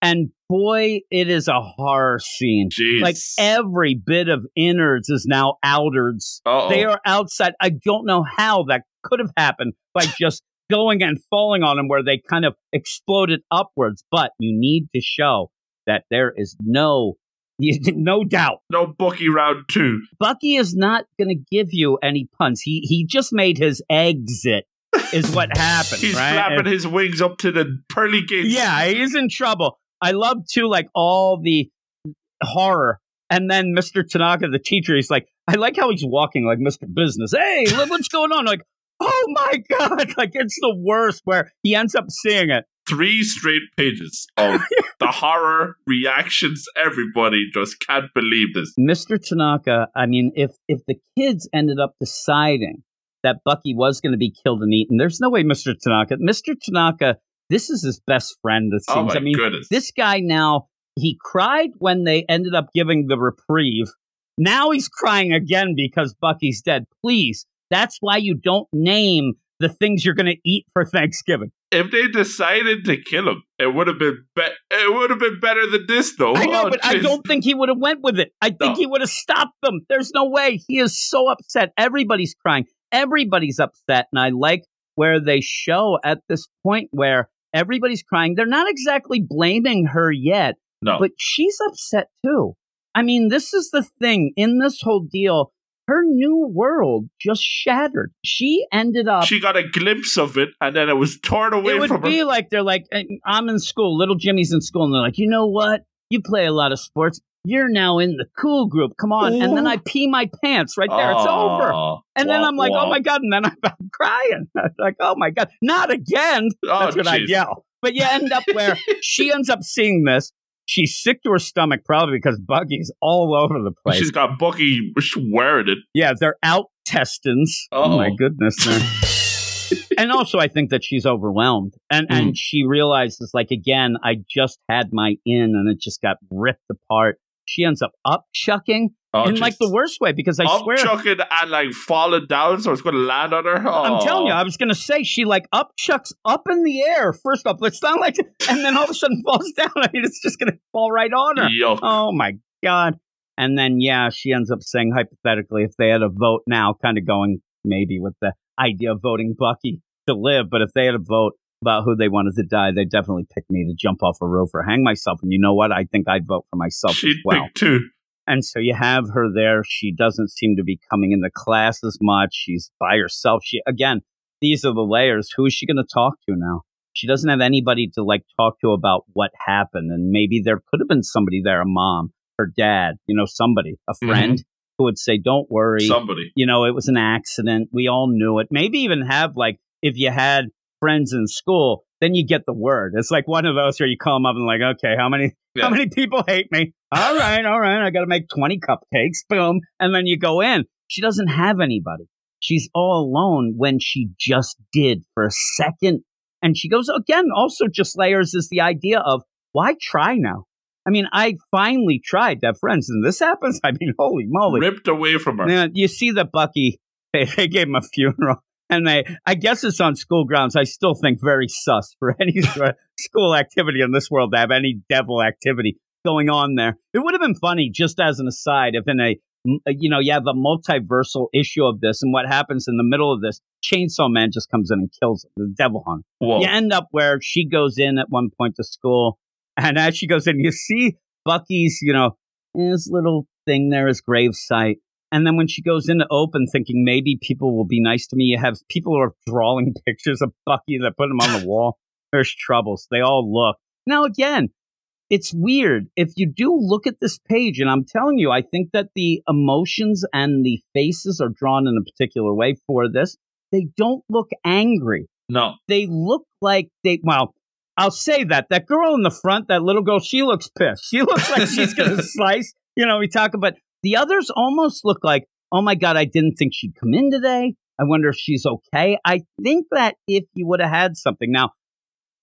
and boy, it is a horror scene. Jeez. Like every bit of innards is now outards. Uh-oh. They are outside. I don't know how that could have happened by just going and falling on him where they kind of exploded upwards. But you need to show that there is no No doubt. No Bucky round two. Bucky is not going to give you any puns. He he just made his exit is what happened. He's right? flapping and, his wings up to the pearly gates. Yeah, he's in trouble. I love, too, like, all the horror. And then Mister Tanaka, the teacher, he's like, I like how he's walking like Mister Business. Hey, what's going on? Like, oh, my God. Like, it's the worst where he ends up seeing it. Three straight pages of the horror reactions. Everybody just can't believe this. Mister Tanaka, I mean, if if the kids ended up deciding that Bucky was going to be killed and eaten, there's no way Mister Tanaka. Mr. Tanaka, this is his best friend, it seems. Oh my I mean, goodness. This guy now, he cried when they ended up giving the reprieve. Now he's crying again because Bucky's dead. Please, that's why you don't name the things you're going to eat for Thanksgiving. If they decided to kill him, it would have been be- it would have been better than this, though. I know, oh, but geez. I don't think he would have went with it. I think no. he would have stopped them. There's no way. He is so upset. Everybody's crying. Everybody's upset. And I like where they show at this point where everybody's crying. They're not exactly blaming her yet, no. but she's upset, too. I mean, this is the thing in this whole deal. Her new world just shattered. She ended up... She got a glimpse of it, and then it was torn away from her. It would be like, they're like, I'm in school, little Jimmy's in school, and they're like, you know what? You play a lot of sports. You're now in the cool group. Come on. Ooh. And then I pee my pants right there. It's uh, over. And wah, then I'm like, wah. oh, my God. And then I'm crying. I'm like, oh, my God. Not again. Oh, That's what geez. I yell. But you end up where she ends up seeing this. She's sick to her stomach, probably because Bucky's all over the place. She's got Bucky wearing it. Yeah, they're out intestines. Oh, my goodness. And also, I think that she's overwhelmed. And mm. and she realizes, like, again, I just had my in, and it just got ripped apart. She ends up up-chucking oh, in, like, the worst way, because I swear... Up-chucking and, like, falling down, so it's going to land on her? Oh. I'm telling you, I was going to say, she, like, up-chucks up in the air, first off. It's not like... And then all of a sudden falls down. I mean, it's just going to fall right on her. Yuck. Oh, my God. And then, yeah, she ends up saying, hypothetically, if they had a vote now, kind of going maybe with the idea of voting Bucky to live, but if they had a vote about who they wanted to die, they definitely picked me to jump off a roof or hang myself. And you know what? I think I'd vote for myself She'd as well. Pick too. And so you have her there. She doesn't seem to be coming into class as much. She's by herself. She Again, these are the layers. Who is she going to talk to now? She doesn't have anybody to like talk to about what happened. And maybe there could have been somebody there, a mom, her dad, you know, somebody, a friend mm-hmm. who would say, don't worry. Somebody. You know, it was an accident. We all knew it. Maybe even have like, if you had friends in school, then you get the word. It's like one of those where you call them up and like, okay, how many yeah. how many people hate me? All right, all right, I got to make twenty cupcakes, boom, and then you go in. She doesn't have anybody. She's all alone when she just did for a second. And she goes, again, also just layers is the idea of, why try now? I mean, I finally tried to have friends, and this happens. I mean, holy moly. Ripped away from her. Now, you see the Bucky, they, they gave him a funeral. And they, I guess it's on school grounds. I still think very sus for any sort of school activity in this world to have any devil activity going on there. It would have been funny, just as an aside, if in a, you know, you have a multiversal issue of this, and what happens in the middle of this, Chainsaw Man just comes in and kills him, the devil hunter. Whoa. You end up where she goes in at one point to school, and as she goes in, you see Bucky's, you know, his little thing there, his gravesite. And then when she goes into open thinking maybe people will be nice to me, you have people who are drawing pictures of Bucky that put them on the wall. There's troubles. They all look. Now, again, it's weird. If you do look at this page, and I'm telling you, I think that the emotions and the faces are drawn in a particular way for this. They don't look angry. No. They look like they, well, I'll say that. That girl in the front, that little girl, she looks pissed. She looks like she's going to slice. You know, we talk about. The others almost look like, oh my God, I didn't think she'd come in today. I wonder if she's okay. I think that if you would have had something. Now,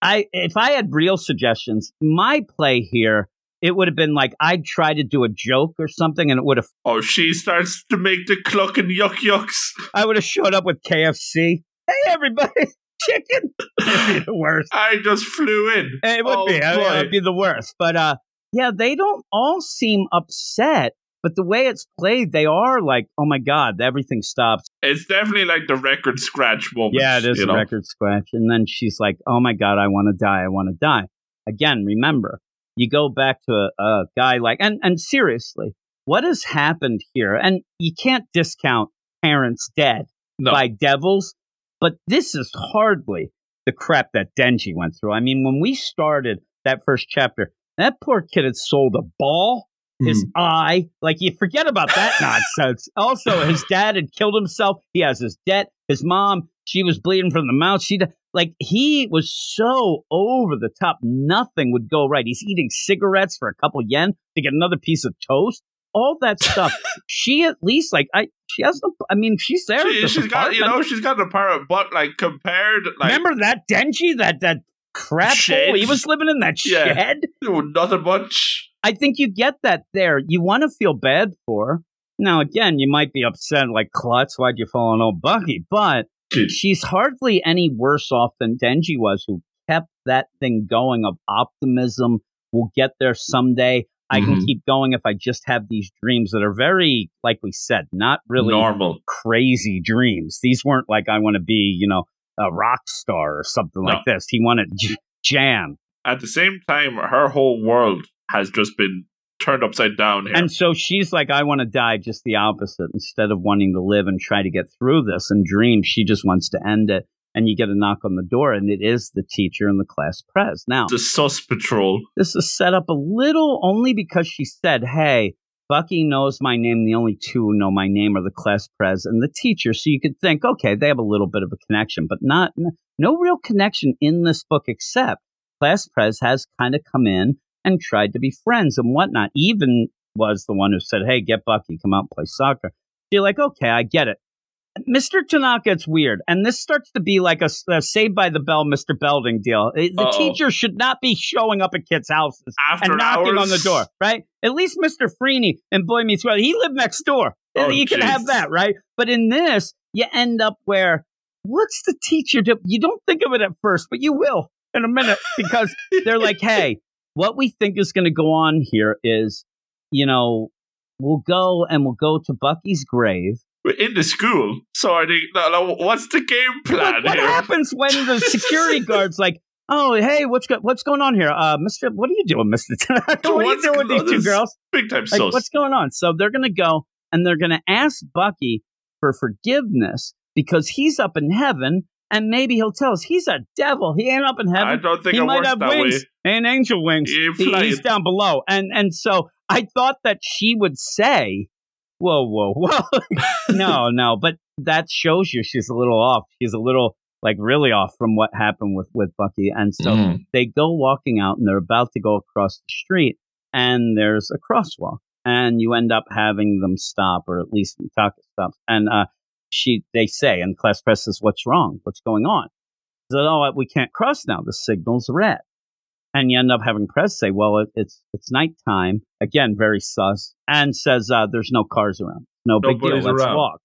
I if I had real suggestions, my play here, it would have been like, I'd try to do a joke or something, and it would have... Oh, she starts to make the cluck and yuck yucks. I would have showed up with K F C. Hey, everybody, chicken. It'd be the worst. I just flew in. It would oh, be. I mean, it would be the worst. But uh, yeah, they don't all seem upset. But the way it's played, they are like, oh my God, everything stops. It's definitely like the record scratch moment. Yeah, it is a know? record scratch. And then she's like, oh my God, I want to die. I want to die. Again, remember, you go back to a, a guy like, and, and seriously, what has happened here? And you can't discount parents dead no. by devils, but this is hardly the crap that Denji went through. I mean, when we started that first chapter, that poor kid had sold a ball. His mm. eye, like you forget about that nonsense. Also, his dad had killed himself. He has his debt. His mom, she was bleeding from the mouth. She like he was so over the top. Nothing would go right. He's eating cigarettes for a couple yen to get another piece of toast. All that stuff. She at least like I. She has. The, I mean, she's there. She, the she's apartment. got you know. She's got an apartment, but like compared. Like, remember that Denji that that crap hole? He was living in that yeah. shed. Nothing much. I think you get that there. You want to feel bad for her. Now, again, you might be upset, like, Klutz, why'd you fall on old Bucky? But Dude. she's hardly any worse off than Denji was, who kept that thing going of optimism. We'll get there someday. I mm-hmm. can keep going if I just have these dreams that are very, like we said, not really normal, crazy dreams. These weren't like, I want to be, you know, a rock star or something no. like this. He wanted j- jam. At the same time, her whole world has just been turned upside down here. And so she's like, I want to die, just the opposite. Instead of wanting to live and try to get through this and dream, she just wants to end it. And you get a knock on the door, and it is the teacher and the class prez. Now, the sus patrol. This is set up a little only because she said, hey, Bucky knows my name. The only two who know my name are the class prez and the teacher. So you could think, okay, they have a little bit of a connection, but not no real connection in this book, except class prez has kind of come in and tried to be friends and whatnot. Even was the one who said, hey, get Bucky, come out and play soccer. You're like, okay, I get it. Mister Tanaka, it's weird. And this starts to be like a, a Saved by the Bell, Mister Belding deal. The Uh-oh. teacher should not be showing up at kids' houses After and knocking hours? on the door, right? At least Mister Freeney and Boy Meets World, he lived next door. Oh, you geez. can have that, right? But in this, you end up where, what's the teacher do? You don't think of it at first, but you will in a minute, because they're like, hey, what we think is going to go on here is, you know, we'll go and we'll go to Bucky's grave. We're in the school. So I think, no, no, what's the game plan like, what here? What happens when the security guard's like, oh, hey, what's go- what's going on here? Uh, Mister, what are you doing, Mister Tanaka? What are you doing with these two girls? Big time sauce. Like, what's going on? So they're going to go and they're going to ask Bucky for forgiveness because he's up in heaven. And maybe he'll tell us he's a devil. He ain't up in heaven. I don't think he might have wings. He ain't angel wings. He he's down below. And and so I thought that she would say, whoa, whoa, whoa. no, no. But that shows you she's a little off. She's a little, like, really off from what happened with, with Bucky. And so mm. they go walking out, and they're about to go across the street. And there's a crosswalk. And you end up having them stop, or at least Taka stops. And, uh, She, they say, and class press says, what's wrong? What's going on? Said, oh, we can't cross now. The signal's red. And you end up having press say, well, it, it's it's nighttime. Again, very sus. And says, uh, there's no cars around. No big deal. Let's walk.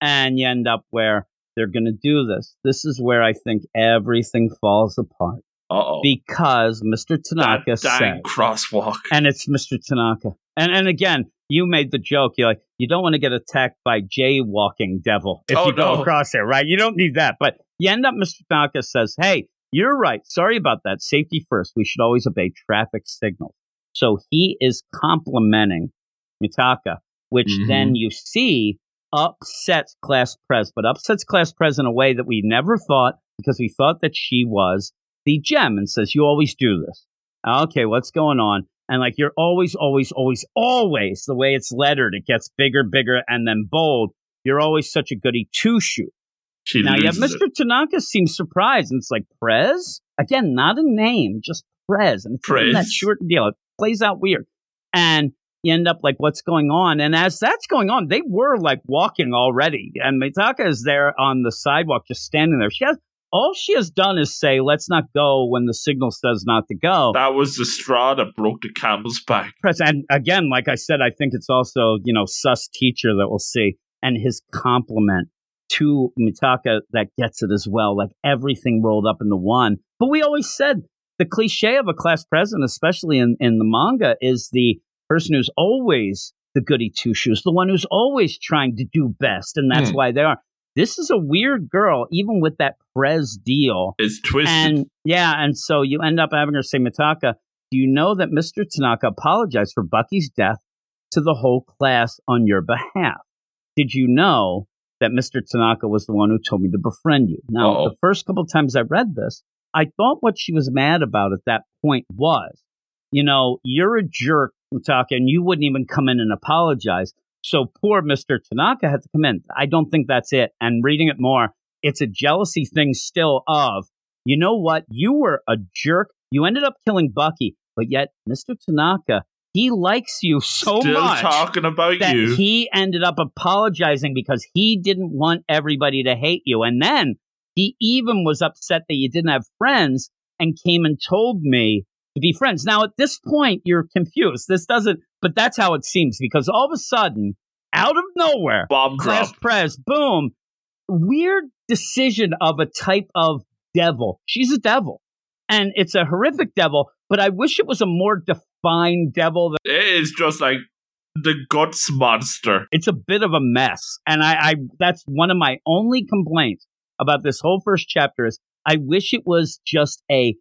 And you end up where they're going to do this. This is where I think everything falls apart. Uh-oh. Because Mister Tanaka said. That dying crosswalk. And it's Mister Tanaka. And and again, you made the joke. You're like, you don't want to get attacked by jaywalking devil if oh, you no. go across there, right? You don't need that. But you end up, Mister Tanaka says, hey, you're right. Sorry about that. Safety first. We should always obey traffic signals. So he is complimenting Mitaka, which mm-hmm. then you see upsets class prez, but upsets class prez in a way that we never thought, because we thought that she was the gem and says, you always do this. Okay, what's going on? And like, you're always, always, always, always, the way it's lettered, it gets bigger, bigger, and then bold. You're always such a goody two-shoe. She now, you have Mister It. Tanaka seems surprised, and it's like, prez? Again, not a name, just prez. And it's prez. That short deal. It plays out weird. And you end up like, what's going on? And as that's going on, they were like walking already. And Mitaka is there on the sidewalk, just standing there. She has, all she has done is say, let's not go when the signal says not to go. That was the straw that broke the camel's back. And again, like I said, I think it's also, you know, sus teacher that we'll see. And his compliment to Mitaka that gets it as well. Like everything rolled up into one. But we always said the cliche of a class president, especially in, in the manga, is the person who's always the goody two-shoes, the one who's always trying to do best. And that's mm. why they are. This is a weird girl, even with that Prez deal. It's twisted. And, yeah, and so you end up having her say, Mitaka, do you know that Mister Tanaka apologized for Bucky's death to the whole class on your behalf? Did you know that Mister Tanaka was the one who told me to befriend you? Now, Uh-oh. the first couple of times I read this, I thought what she was mad about at that point was, you know, you're a jerk, Mitaka, and you wouldn't even come in and apologize. So poor Mister Tanaka had to come in. I don't think that's it. And reading it more, it's a jealousy thing still of, you know what? You were a jerk. You ended up killing Bucky, but yet Mister Tanaka, he likes you so still much talking about that you. He ended up apologizing because he didn't want everybody to hate you. And then he even was upset that you didn't have friends and came and told me to be friends. Now, at this point, you're confused. This doesn't. But that's how it seems, because all of a sudden, out of nowhere, Bob Class drop. Prez, boom, weird decision of a type of devil. She's a devil, and it's a horrific devil, but I wish it was a more defined devil. That- it is just like the guts monster. It's a bit of a mess, and I, I that's one of my only complaints about this whole first chapter is I wish it was just a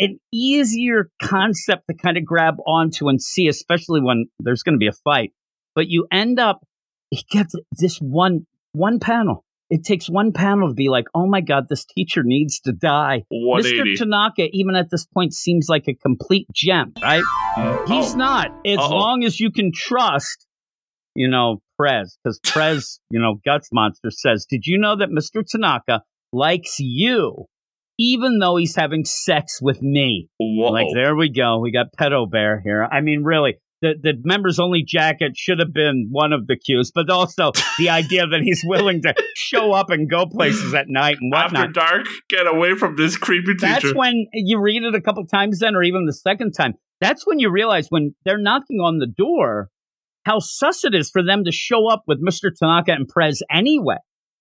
an easier concept to kind of grab onto and see, especially when there's going to be a fight. But you end up, it gets this one one panel. It takes one panel to be like, oh my God, this teacher needs to die. Mister Tanaka, even at this point, seems like a complete gem, right? Uh, He's oh. not. As Uh-oh. long as you can trust, you know, Prez. Because Prez, you know, Guts Monster says, did you know that Mister Tanaka likes you? Even though he's having sex with me. Whoa. Like, there we go. We got Pedo Bear here. I mean, really, the, the members only jacket should have been one of the cues, but also the idea that he's willing to show up and go places at night and whatnot. After dark, get away from this creepy teacher. That's when you read it a couple times then, or even the second time. That's when you realize when they're knocking on the door, how sus it is for them to show up with Mister Tanaka and Prez anyway.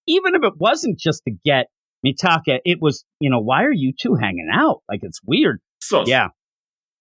Even if it wasn't just to get Mitaka, it was, you know, why are you two hanging out? Like, it's weird. So, yeah,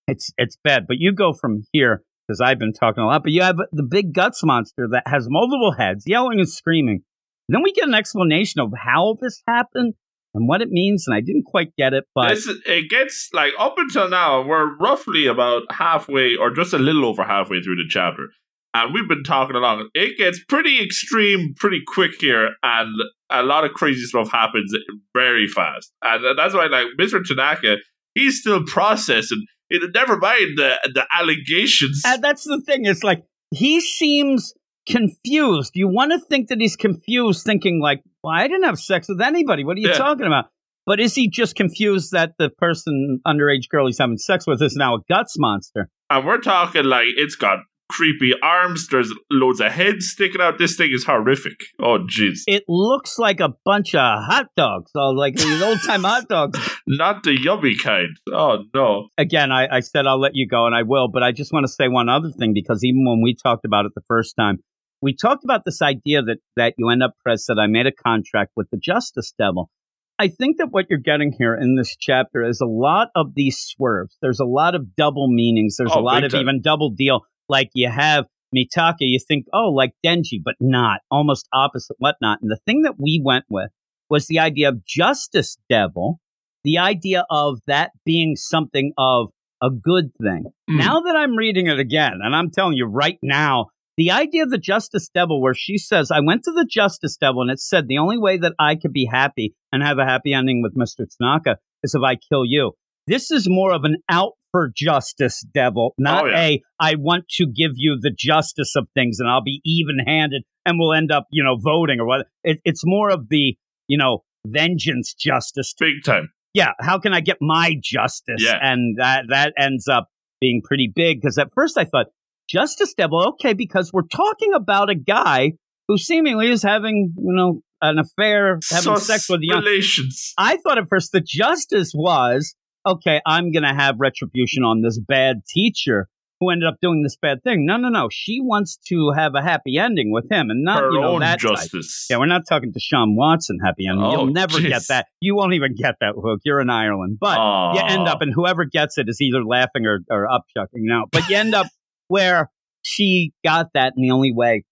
it's it's bad. But you go from here, because I've been talking a lot, but you have the big Guts monster that has multiple heads, yelling and screaming. And then we get an explanation of how this happened and what it means, and I didn't quite get it, but... This, it gets, like, up until now, we're roughly about halfway, or just a little over halfway through the chapter. And we've been talking along. It gets pretty extreme pretty quick here, and a lot of crazy stuff happens very fast. And that's why, like, Mister Tanaka, he's still processing. It, never mind the, the allegations. And that's the thing. It's like, he seems confused. You want to think that he's confused, thinking, like, well, I didn't have sex with anybody. What are you yeah. talking about? But is he just confused that the person, underage girl he's having sex with, is now a Guts monster? And we're talking, like, it's got creepy arms, there's loads of heads sticking out. This thing is horrific. Oh, jeez. It looks like a bunch of hot dogs. Oh, like these old-time hot dogs. Not the yummy kind. Oh, no. Again, I, I said I'll let you go, and I will, but I just want to say one other thing, because even when we talked about it the first time, we talked about this idea that, that you end up, Press said, I made a contract with the Justice Devil. I think that what you're getting here in this chapter is a lot of these swerves. There's a lot of double meanings. There's oh, a lot of time. Even double deal. Like, you have Mitaka, you think, oh, like Denji, but not, almost opposite, whatnot. And the thing that we went with was the idea of Justice Devil, the idea of that being something of a good thing. Mm. Now that I'm reading it again, and I'm telling you right now, the idea of the Justice Devil, where she says, I went to the Justice Devil, and it said, the only way that I could be happy and have a happy ending with Mister Tanaka is if I kill you. This is more of an out for justice devil, not oh, yeah. a, I want to give you the justice of things and I'll be even-handed and we'll end up, you know, voting or what. It, it's more of the, you know, vengeance justice. Big time. Yeah, how can I get my justice? Yeah. And that, that ends up being pretty big, because at first I thought, Justice Devil, okay, because we're talking about a guy who seemingly is having, you know, an affair, having Sus sex with the young. Relations. I thought at first the justice was, okay, I'm going to have retribution on this bad teacher who ended up doing this bad thing. No, no, no. She wants to have a happy ending with him and not, her you know, own that justice. Type. Yeah, we're not talking to Deshaun Watson happy ending. Oh, You'll never geez. get that. You won't even get that, Luke. You're in Ireland. But Aww. you end up, and whoever gets it is either laughing or, or upchucking now. But you end up where she got that in the only way,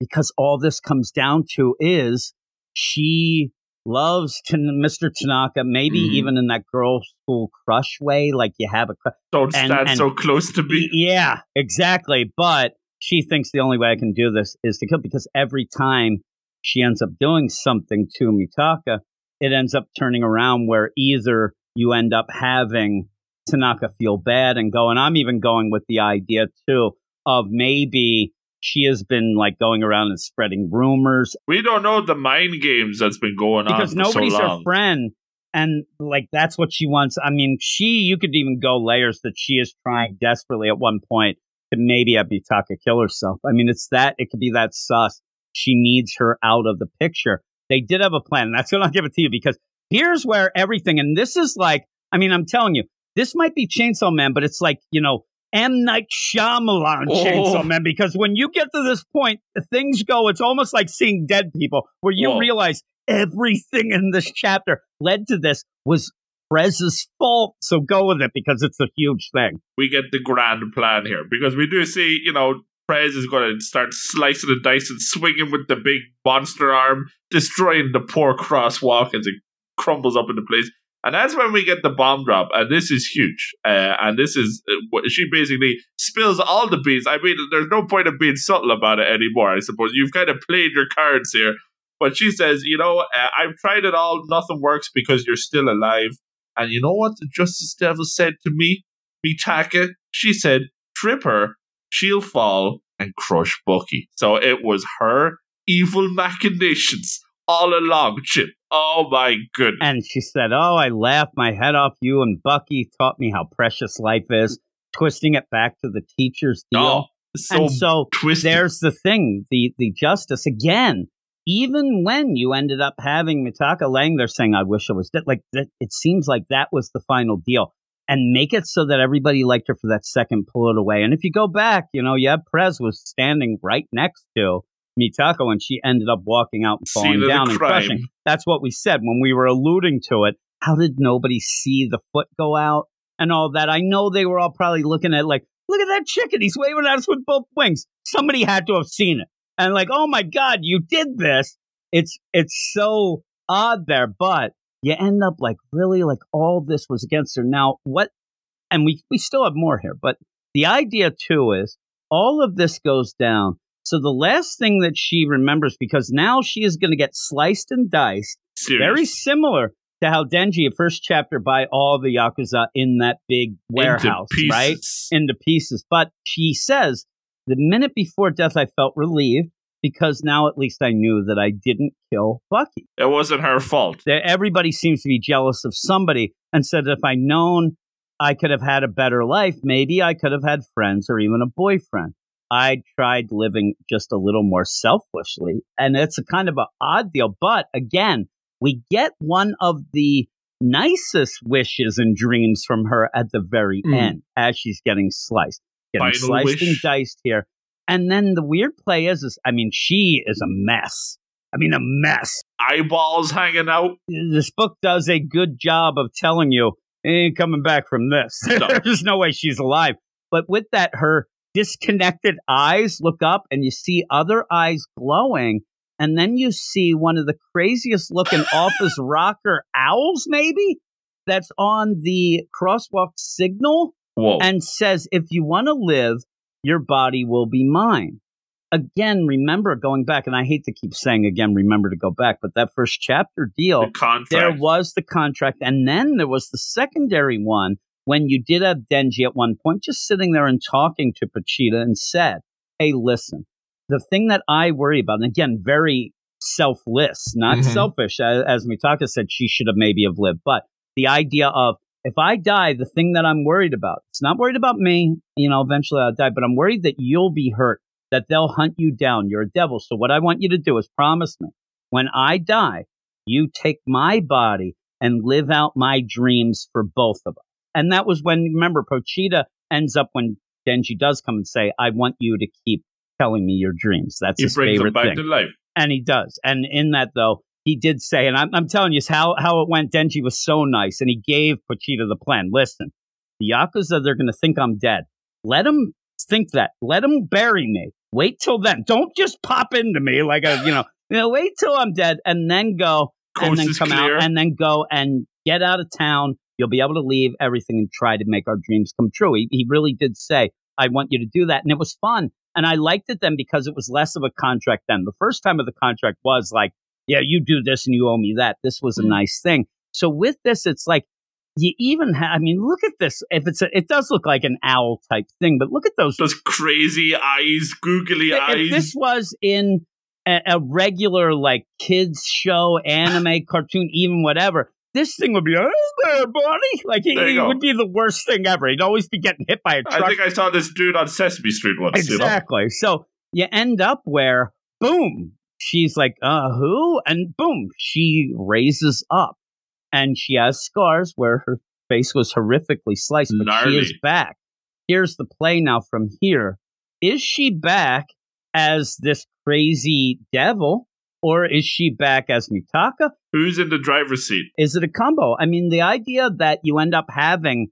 because all this comes down to is she loves Mister Tanaka, maybe mm. even in that girl school crush way, like you have a crush. Don't and, stand and, so close to me. Yeah, exactly. But she thinks the only way I can do this is to kill, because every time she ends up doing something to Mitaka, it ends up turning around where either you end up having Tanaka feel bad and go, and I'm even going with the idea, too, of maybe she has been like going around and spreading rumors. We don't know the mind games that's been going on because nobody's so long. her friend, and like that's what she wants. I mean, she you could even go layers that she is trying desperately at one point to maybe have Mitaka kill herself. I mean, it's that it could be that sus. She needs her out of the picture. They did have a plan, and that's what I'll give it to you, because here's where everything, and this is like, I mean, I'm telling you, this might be Chainsaw Man, but it's like, you know, M. Night Shyamalan oh. Chainsaw Man, because when you get to this point, things go, it's almost like seeing dead people, where you Whoa. realize everything in this chapter led to this was Prez's fault, so go with it, because it's a huge thing. We get the grand plan here, because we do see, you know, Prez is going to start slicing and dicing, swinging with the big monster arm, destroying the poor crosswalk as it crumbles up into place. And that's when we get the bomb drop, and this is huge. Uh, and this is, uh, she basically spills all the beans. I mean, there's no point of being subtle about it anymore, I suppose. You've kind of played your cards here. But she says, you know, uh, I've tried it all, nothing works because you're still alive. And you know what the Justice Devil said to me, Mitaka? She said, trip her, she'll fall, and crush Bucky. So it was her evil machinations all along, Chip. Oh, my goodness. And she said, oh, I laughed my head off. You and Bucky taught me how precious life is, twisting it back to the teacher's deal. Oh, so and so twisted. There's the thing, the, the justice. Again, even when you ended up having Mitaka laying there saying, I wish I was dead, like that, it seems like that was the final deal. And make it so that everybody liked her for that second, pull it away. And if you go back, you know, yeah, Prez was standing right next to Mitako, and she ended up walking out and falling Scene down and crushing. That's what we said when we were alluding to it. How did nobody see the foot go out and all that? I know they were all probably looking at like, look at that chicken. He's waving at us with both wings. Somebody had to have seen it. And like, oh my God, you did this. It's it's so odd there. But you end up like, really, like all this was against her. Now, what? And we, we still have more here. But the idea, too, is all of this goes down. So the last thing that she remembers, because now she is going to get sliced and diced, Seriously? very similar to how Denji, first chapter, by all the Yakuza in that big warehouse, Into right? Into pieces. But she says, the minute before death, I felt relieved, because now at least I knew that I didn't kill Bucky. It wasn't her fault. Everybody seems to be jealous of somebody, and said, if I'd known I could have had a better life, maybe I could have had friends or even a boyfriend. I tried living just a little more selfishly, and it's a kind of an odd deal. But again, we get one of the nicest wishes and dreams from her at the very mm. end as she's getting sliced, getting Final sliced wish. and diced here. And then the weird play is, is, I mean, she is a mess. I mean, a mess. Eyeballs hanging out. This book does a good job of telling you, ain't coming back from this. No. There's no way she's alive. But with that, her disconnected eyes look up, and you see other eyes glowing, and then you see one of the craziest looking office rocker owls, maybe, that's on the crosswalk signal Whoa. and says, if you want to live, your body will be mine. Again, remember going back, and I hate to keep saying again, remember to go back, but that first chapter deal, the there was the contract, and then there was the secondary one, when you did have Denji at one point just sitting there and talking to Pachita and said, hey, listen, the thing that I worry about, and again, very selfless, not mm-hmm. selfish, as, as Mitaka said, she should have maybe have lived, but the idea of If I die, the thing that I'm worried about, it's not worried about me, you know, eventually I'll die, but I'm worried that you'll be hurt, that they'll hunt you down. You're a devil. So what I want you to do is promise me when I die, you take my body and live out my dreams for both of us. And that was when, remember, Pochita ends up when Denji does come and say, I want you to keep telling me your dreams. That's he his brings favorite them back thing. To life. And he does. And in that, though, he did say, and I'm, I'm telling you how, how it went. Denji was so nice, and he gave Pochita the plan. Listen, the Yakuza, they're going to think I'm dead. Let them think that. Let them bury me. Wait till then. Don't just pop into me like a, you know, you know wait till I'm dead and then go Coast and then come clear. Out and then go and get out of town. You'll be able to leave everything and try to make our dreams come true. He, he really did say, I want you to do that. And it was fun. And I liked it then because it was less of a contract then. The first time of the contract was like, yeah, you do this and you owe me that. This was a nice thing. So with this, it's like you even have, I mean, look at this. If it's a, it does look like an owl type thing, but look at those. Those crazy eyes, googly if, eyes. If this was in a, a regular like kids show, anime, cartoon, even whatever, this thing would be, oh, there, buddy. Like, he, he would be the worst thing ever. He'd always be getting hit by a truck. I think I saw this dude on Sesame Street once. Exactly. You know? So you end up where, boom, she's like, uh, who? And boom, she raises up. And she has scars where her face was horrifically sliced, but Gnarly. She is back. Here's the play now from here. Is she back as this crazy devil? Or is she back as Mitaka? Who's in the driver's seat? Is it a combo? I mean, the idea that you end up having,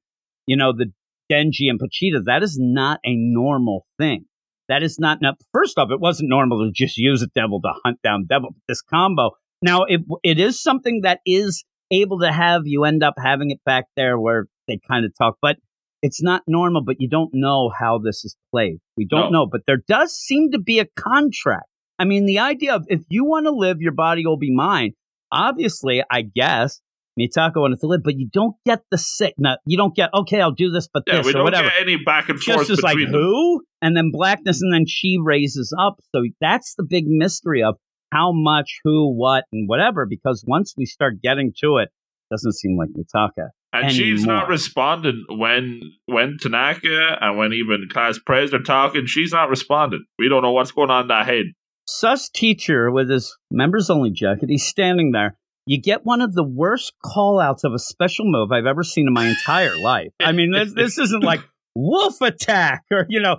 you know, the Denji and Pochita, that is not a normal thing. That is not, now, first off, it wasn't normal to just use a devil to hunt down devil. But this combo, now, it it is something that is able to have, you end up having it back there where they kind of talk. But it's not normal, but you don't know how this is played. We don't no. know, but there does seem to be a contract. I mean, the idea of if you want to live, your body will be mine. Obviously, I guess Mitaka wanted to live, but you don't get the sick. Now, you don't get, okay, I'll do this, but yeah, this, we or don't whatever. Get any back and forth. Just as like, them. Who? And then blackness, and then she raises up. So that's the big mystery of how much, who, what, and whatever, because once we start getting to it, it doesn't seem like Mitaka. And anymore. She's not responding when when Tanaka and when even class prez are talking. She's not responding. We don't know what's going on in that head. Sus teacher with his members only jacket, he's standing there. You get one of the worst call outs of a special move I've ever seen in my entire life. I mean, this, this isn't like wolf attack or, you know,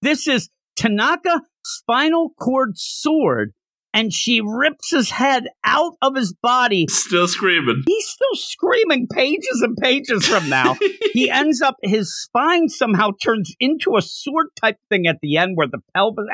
this is Tanaka spinal cord sword. And she rips his head out of his body. Still screaming. He's still screaming pages and pages from now. He ends up, his spine somehow turns into a sword type thing at the end where the pelvis,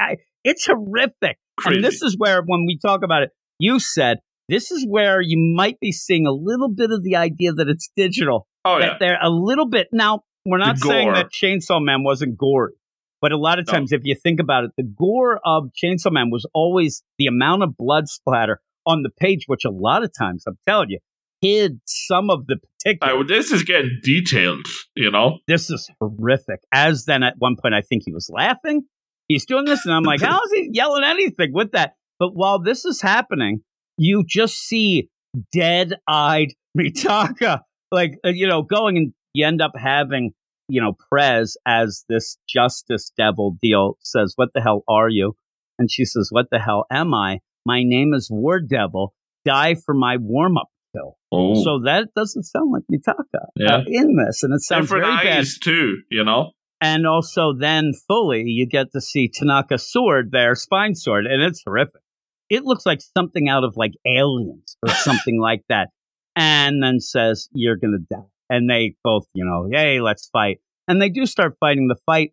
it's horrific. Crazy. And this is where, when we talk about it, you said, this is where you might be seeing a little bit of the idea that it's digital. Oh, that yeah. They're a little bit. Now, we're not saying that Chainsaw Man wasn't gory. But a lot of times, no. If you think about it, the gore of Chainsaw Man was always the amount of blood splatter on the page, which a lot of times, I'm telling you, hid some of the particular. Oh, this is getting detailed, you know? This is horrific. As then at one point, I think he was laughing. He's doing this, and I'm like, how is he yelling anything with that? But while this is happening, you just see dead-eyed Mitaka, like, you know, going, and you end up having, you know, Prez as this Justice Devil deal says, what the hell are you? And she says, what the hell am I? My name is War Devil. Die for my warm-up pill. Oh. So that doesn't sound like Mitaka yeah. uh, in this. And it sounds different very bad. Eyes too, you know? And also then fully you get to see Tanaka's sword there, spine sword, and it's horrific. It looks like something out of like Aliens or something like that. And then says, you're going to die. And they both, you know, hey, let's fight. And they do start fighting. The fight,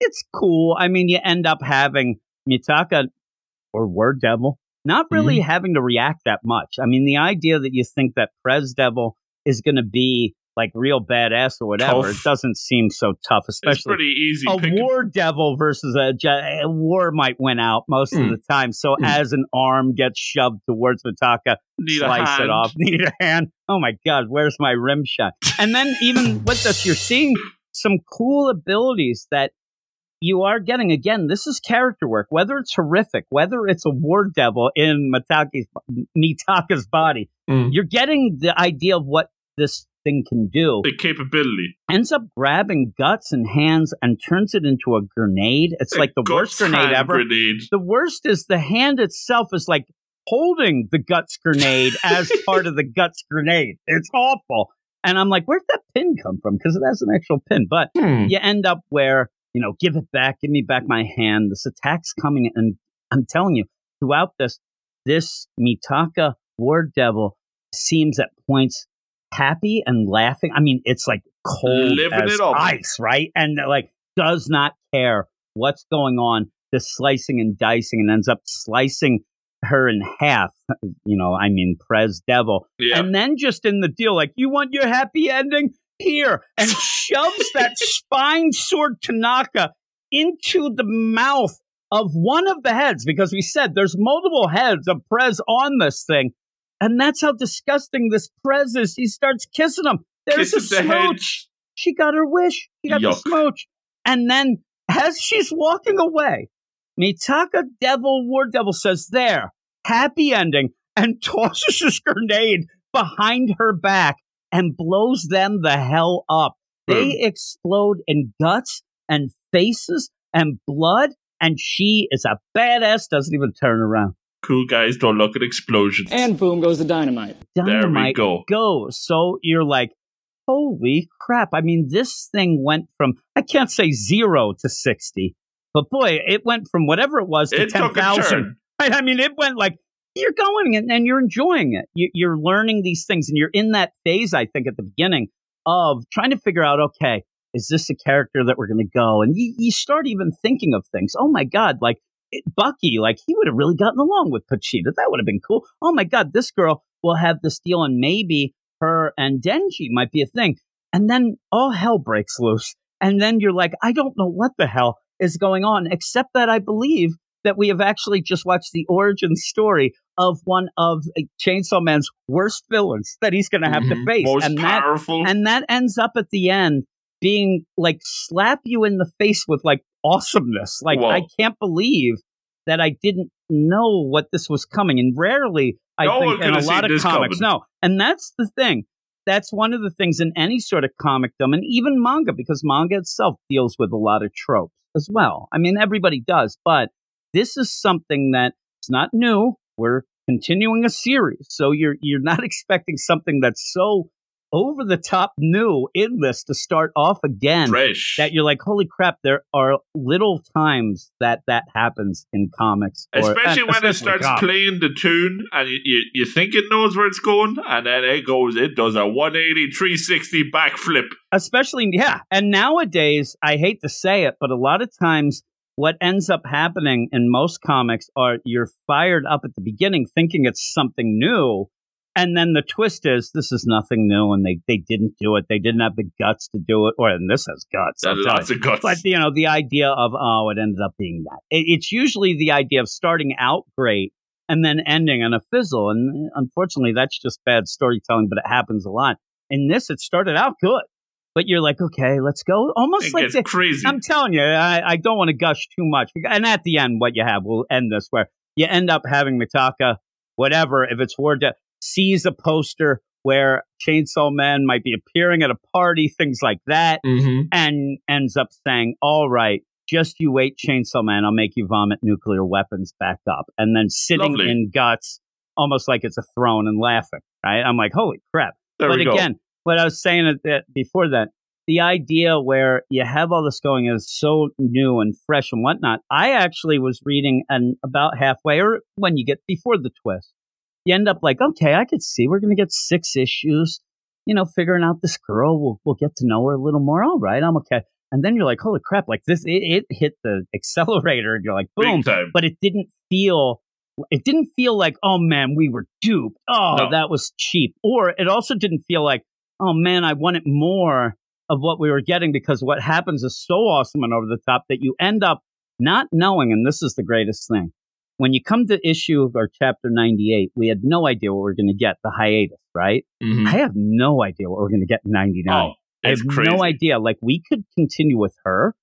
it's cool. I mean, you end up having Mitaka or Word Devil not really mm-hmm. having to react that much. I mean, the idea that you think that Prez Devil is going to be like real badass or whatever, tough. It doesn't seem so tough, especially it's pretty easy a picking. War Devil versus a, a war might win out most mm. of the time. So mm. as an arm gets shoved towards Mitaka, need slice it off, need a hand. Oh my God, where's my rim shot? And then even with this, you're seeing some cool abilities that you are getting. Again, this is character work, whether it's horrific, whether it's a War Devil in Mitaka's, Mitaka's body, mm. you're getting the idea of what this thing can do. The capability. Ends up grabbing guts and hands and turns it into a grenade. It's a like the worst grenade ever. Grenade. The worst is the hand itself is like holding the guts grenade as part of the guts grenade. It's awful. And I'm like, where'd that pin come from? Because it has an actual pin. But hmm. you end up where, you know, give it back. Give me back my hand. This attack's coming. And I'm telling you, throughout this, this Mitaka War Devil seems at points happy and laughing. I mean, it's like cold Living as it up. ice, right? And like does not care what's going on. Just slicing and dicing and ends up slicing her in half, you know, I mean, Prez Devil. Yeah. And then just in the deal, like, you want your happy ending? Here. And shoves that spine sword Tanaka into the mouth of one of the heads, because we said there's multiple heads of Prez on this thing. And that's how disgusting this Prez is. He starts kissing him. There's Kiss a the smooch. Head. She got her wish. She got Yuck. the smooch. And then as she's walking away, Mitaka Devil War Devil says, there, happy ending, and tosses his grenade behind her back and blows them the hell up. They mm. explode in guts and faces and blood, and she is a badass, doesn't even turn around. Cool guys don't look at explosions. And boom goes the dynamite. Dynamite there we go. goes. So you're like, holy crap. I mean, this thing went from, I can't say zero to sixty. But boy, it went from whatever it was to ten thousand. I mean, it went like, you're going and, and you're enjoying it. You, you're learning these things. And you're in that phase, I think, at the beginning of trying to figure out, okay, is this a character that we're going to go? And you, you start even thinking of things. Oh, my God, like it, Bucky, like he would have really gotten along with Pachita. That would have been cool. Oh, my God, this girl will have this deal. And maybe her and Denji might be a thing. And then all hell breaks loose. And then you're like, I don't know what the hell is going on, except that I believe that we have actually just watched the origin story of one of Chainsaw Man's worst villains that he's going to have mm-hmm. to face. Most and powerful. That, and that ends up at the end being like, slap you in the face with like awesomeness. Like, whoa. I can't believe that I didn't know what this was coming. And rarely, I no think, in a lot of comics. Coming. No. And that's the thing. That's one of the things in any sort of comicdom, and even manga, because manga itself deals with a lot of tropes as well. I mean, everybody does, but this is something that it's not new. We're continuing a series, so you're you're not expecting something that's so over the top new in this to start off again. Fresh. That you're like, holy crap! There are little times that that happens in comics, or, especially uh, when especially it starts comics. playing the tune, and you, you you think it knows where it's going, and then it goes, it does a one eighty, three sixty backflip. Especially, yeah. And nowadays, I hate to say it, but a lot of times, what ends up happening in most comics are you're fired up at the beginning, thinking it's something new. And then the twist is, this is nothing new, and they, they didn't do it. They didn't have the guts to do it. Or, and this has guts. Lots of guts. But, you know, the idea of, oh, it ended up being that. It, it's usually the idea of starting out great and then ending on a fizzle. And unfortunately, that's just bad storytelling, but it happens a lot. In this, it started out good. But you're like, okay, let's go. Almost it like the, crazy. I'm telling you, I, I don't want to gush too much. And at the end, what you have, we'll end this, where you end up having Mitaka, whatever, if it's War Devil, sees a poster where Chainsaw Man might be appearing at a party, things like that, mm-hmm. and ends up saying, all right, just you wait, Chainsaw Man, I'll make you vomit nuclear weapons back up. And then sitting Lovely. in guts, almost like it's a throne, and laughing, right? I'm like, holy crap. There but again, go. what I was saying before that, the idea where you have all this going is so new and fresh and whatnot. I actually was reading an about halfway, or when you get before the twist, you end up like, okay, I could see we're going to get six issues, you know, figuring out this girl. We'll we'll get to know her a little more. All right, I'm okay. And then you're like, holy crap, like this, it, it hit the accelerator, and you're like, boom. But it didn't feel, it didn't feel like, oh man, we were duped. Oh, no. That was cheap. Or it also didn't feel like, oh man, I wanted more of what we were getting, because what happens is so awesome and over the top that you end up not knowing. And this is the greatest thing. When you come to issue of our chapter ninety-eight, we had no idea what we were going to get, the hiatus, right? Mm-hmm. I have no idea what we're going to get in ninety-nine. Oh, I have crazy. no idea. Like, we could continue with her,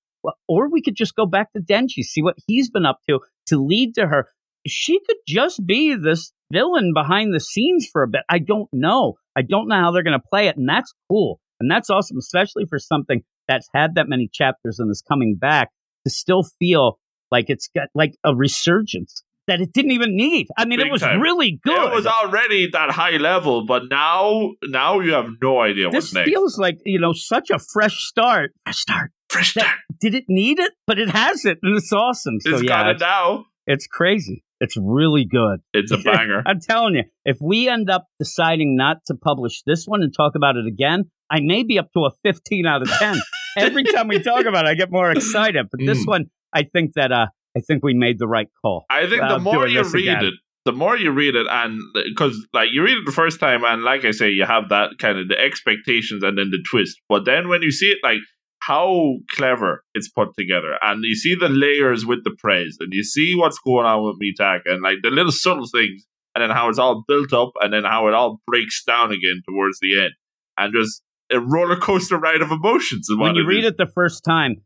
or we could just go back to Denji, see what he's been up to, to lead to her. She could just be this villain behind the scenes for a bit. I don't know. I don't know how they're going to play it. And that's cool. And that's awesome, especially for something that's had that many chapters and is coming back to still feel like it's got like a resurgence that it didn't even need. I mean, Big it was time. really good. It was already that high level, but now now you have no idea what's this next. This feels like, you know, such a fresh start. Fresh start. Fresh start. Did it need it? But it has it, and it's awesome. So, it's yeah, got it it's, now. It's crazy. It's really good. It's a banger. I'm telling you, if we end up deciding not to publish this one and talk about it again, I may be up to a fifteen out of ten. Every time we talk about it, I get more excited. But mm. this one, I think that... uh. I think we made the right call. I think the more you read again. it, the more you read it, and because like you read it the first time, and like I say, you have that kind of the expectations and then the twist. But then when you see it, like how clever it's put together, and you see the layers with the praise, and you see what's going on with Mitaka, and like the little subtle things, and then how it's all built up, and then how it all breaks down again towards the end, and just a roller coaster ride of emotions. When you read it the first time.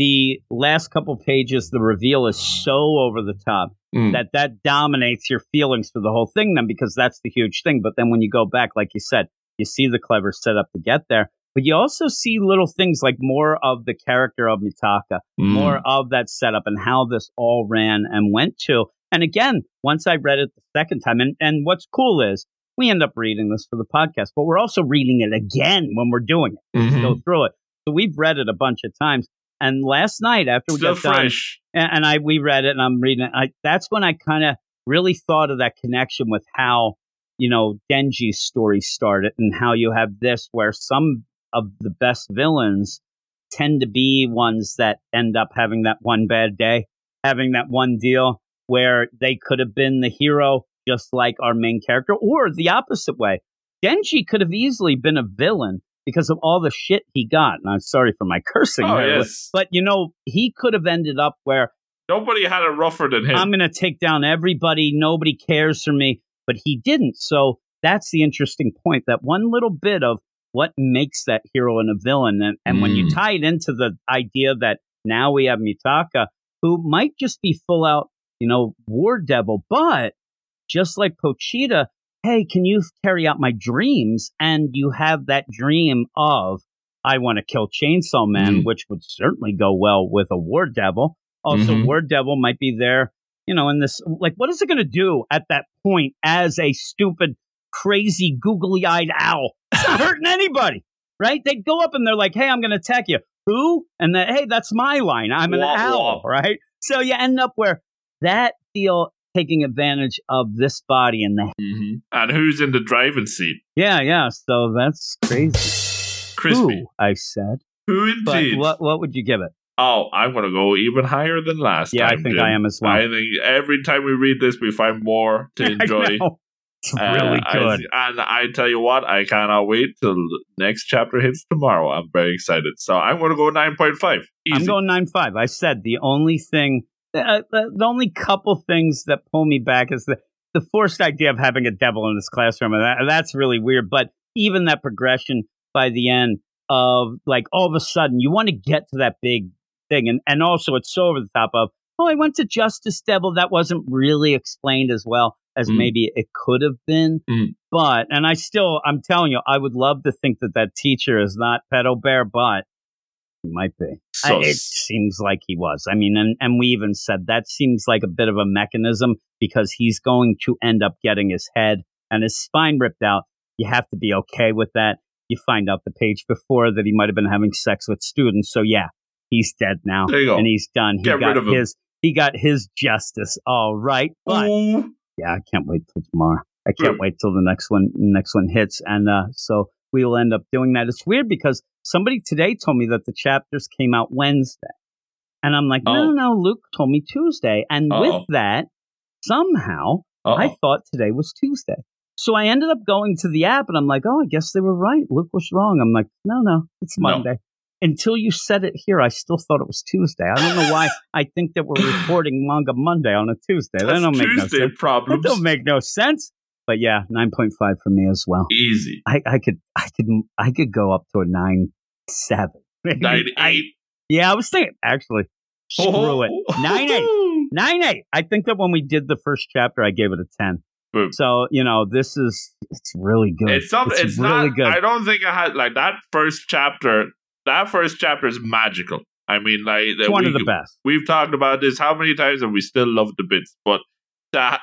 The last couple pages, the reveal is so over the top mm. that that dominates your feelings for the whole thing then, because that's the huge thing. But then when you go back, like you said, you see the clever setup to get there. But you also see little things like more of the character of Mitaka, mm. more of that setup and how this all ran and went to. And again, once I read it the second time, and, and what's cool is we end up reading this for the podcast, but we're also reading it again when we're doing it. Mm-hmm. We go through it. So we've read it a bunch of times. And last night after we Still got fresh. done, and, and I we read it and I'm reading it, I, that's when I kind of really thought of that connection with how, you know, Denji's story started and how you have this where some of the best villains tend to be ones that end up having that one bad day, having that one deal where they could have been the hero just like our main character, or the opposite way. Denji could have easily been a villain because of all the shit he got. And I'm sorry for my cursing. Oh, there, yes. But, you know, he could have ended up where... Nobody had it rougher than him. I'm going to take down everybody. Nobody cares for me. But he didn't. So that's the interesting point. That one little bit of what makes that hero and a villain. And, and mm. when you tie it into the idea that now we have Mitaka, who might just be full out, you know, war devil. But just like Pochita... Hey, can you carry out my dreams? And you have that dream of, I want to kill Chainsaw Man, mm-hmm. which would certainly go well with a War Devil. Also, mm-hmm. War Devil might be there, you know, in this, like, what is it going to do at that point as a stupid, crazy, googly-eyed owl? It's not hurting anybody, right? They'd go up and they're like, hey, I'm going to attack you. Who? And then, hey, that's my line. I'm an wah, owl, wah. Right? So you end up where that deal taking advantage of this body in the mm-hmm. and who's in the driving seat. Yeah, yeah. So that's crazy. Crispy, Ooh, I said. Who indeed? But what what would you give it? Oh, I'm gonna go even higher than last yeah, time. Yeah, I think Jim. I am as well. I think every time we read this, we find more to enjoy. It's uh, really good. I, and I tell you what, I cannot wait till the next chapter hits tomorrow. I'm very excited. So I'm gonna go nine point five. I'm going nine five. I said the only thing. Uh, the only couple things that pull me back is the, the forced idea of having a devil in this classroom. And that, that's really weird. But even that progression by the end of like all of a sudden you want to get to that big thing. And, and also it's so over the top of, oh, I went to Justice Devil. That wasn't really explained as well as mm. maybe it could have been. Mm. But and I still I'm telling you, I would love to think that that teacher is not Pedo Bear, but he might be. So, I, it seems like he was. I mean, and, and we even said that seems like a bit of a mechanism because he's going to end up getting his head and his spine ripped out. You have to be okay with that. You find out the page before that he might have been having sex with students. So, yeah, he's dead now. There you go. And he's done. He Get got rid of him. his He got his justice. All right. But, mm. yeah, I can't wait till tomorrow. I can't mm. wait till the next one, next one hits. And uh, so... we will end up doing that. It's weird because somebody today told me that the chapters came out Wednesday. And I'm like, oh. no, no, no, Luke told me Tuesday. And Uh-oh. with that, somehow, Uh-oh. I thought today was Tuesday. So I ended up going to the app and I'm like, oh, I guess they were right. Luke was wrong. I'm like, no, no, it's Monday. No. Until you said it here, I still thought it was Tuesday. I don't know why I think that we're recording Manga Monday on a Tuesday. That's that don't make Tuesday no sense. Problems. That don't make no sense. But yeah, nine point five for me as well. Easy. I, I could, I could, I could go up to a nine seven, maybe. nine eight. Yeah, I was thinking actually. Screw oh. it, nine eight, nine eight. I think that when we did the first chapter, I gave it a ten. Boom. So, you know, this is, it's really good. It's, some, it's, it's really not, good. I don't think I had, like, that first chapter, that first chapter is magical. I mean, like, it's one we, of the best. We've talked about this how many times and we still love the bits, but to,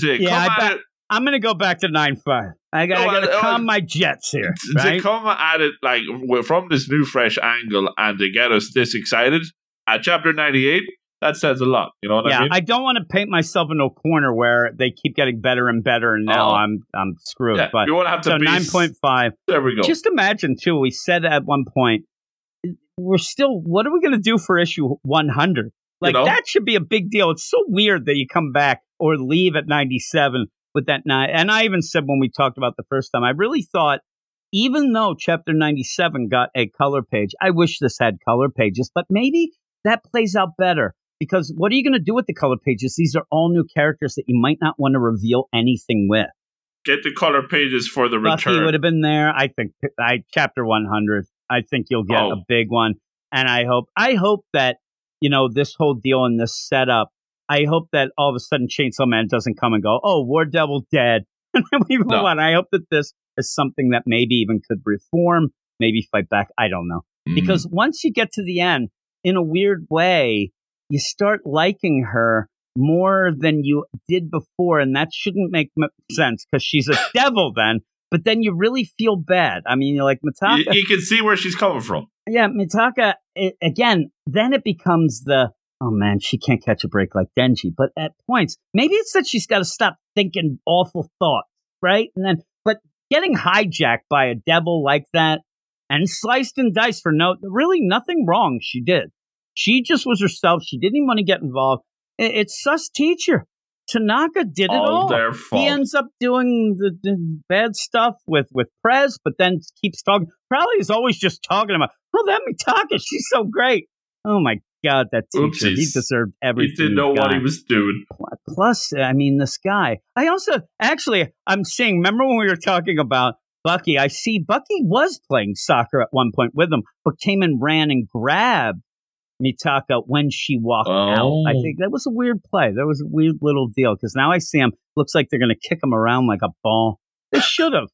to yeah, come I at it, I'm going to go back to nine five. I got no, to calm uh, my jets here. To, right? to come at it, like, from this new, fresh angle and to get us this excited at chapter ninety-eight, that says a lot. You know what yeah, I mean? Yeah, I don't want to paint myself into a corner where they keep getting better and better, and now oh. I'm I'm screwed. Yeah, but you have to so be nine point five. There we go. Just imagine, too, we said at one point, we're still, what are we going to do for issue one hundred? Like, you know? That should be a big deal. It's so weird that you come back or leave at ninety-seven with that nine. And I even said when we talked about the first time, I really thought, even though chapter ninety-seven got a color page, I wish this had color pages, but maybe that plays out better. Because what are you going to do with the color pages? These are all new characters that you might not want to reveal anything with. Get the color pages for the Buffy return. Would have been there. I think I chapter one hundred. I think you'll get oh. a big one. And I hope I hope that, you know, this whole deal and this setup, I hope that all of a sudden Chainsaw Man doesn't come and go, oh, War Devil dead. And then we move no. on. I hope that this is something that maybe even could reform, maybe fight back. I don't know. Mm. Because once you get to the end, in a weird way, you start liking her more than you did before, and that shouldn't make m- sense because she's a devil then, but then you really feel bad. I mean, you're like, Mitaka... You, you can see where she's coming from. Yeah, Mitaka, it, again, then it becomes the, oh man, she can't catch a break like Denji, but at points, maybe it's that she's got to stop thinking awful thoughts, right? And then, but getting hijacked by a devil like that and sliced and diced for no, really nothing wrong she did. She just was herself. She didn't even want to get involved. It's sus teacher. Tanaka did it all. all. Their fault. He ends up doing the, the bad stuff with, with Prez, but then keeps talking. Probably is always just talking about, oh, that Mitaka, she's so great. Oh, my God, that teacher. Oopsies. He deserved everything. He didn't know what he was doing. Plus, I mean, this guy. I also, actually, I'm seeing, remember when we were talking about Bucky? I see Bucky was playing soccer at one point with him, but came and ran and grabbed Mitaka when she walked oh. out. I think that was a weird play. That was a weird little deal because now I see him. Looks like they're going to kick him around like a ball. They should have.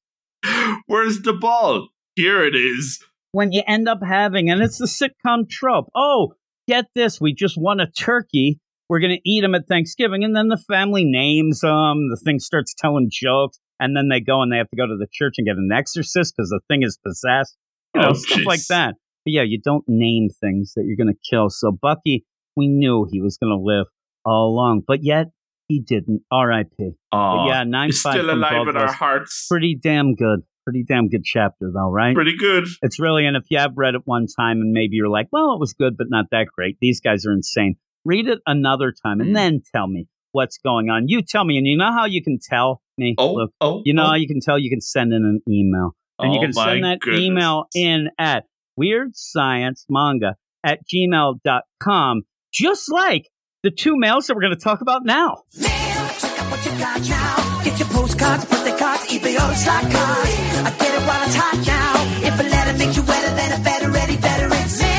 Where's the ball? Here it is. When you end up having, and it's the sitcom trope. Oh, get this. We just won a turkey. We're going to eat them at Thanksgiving. And then the family names them. The thing starts telling jokes. And then they go and they have to go to the church and get an exorcist because the thing is possessed. You know, oh, stuff geez. like that. But yeah, you don't name things that you're going to kill. So Bucky, we knew he was going to live all along, but yet he didn't. R I P. Oh, yeah, nine he's five still alive in our hearts. Pretty damn good. Pretty damn good chapter, though, right? Pretty good. It's really, and if you have read it one time and maybe you're like, well, it was good, but not that great. These guys are insane. Read it another time and then tell me what's going on. You tell me, and you know how you can tell me? Oh, Look, oh, you know oh. how you can tell? You can send in an email. And oh, you can send that goodness. email in at weird science manga at gmail dot com, just like the two mails that we're going to talk about now. Mail, check out what you got now. Get your postcards, birthday cards, eBay, all the stock cards. I get it while it's hot now. If a letter makes you wetter than a better, ready, better, it's mail.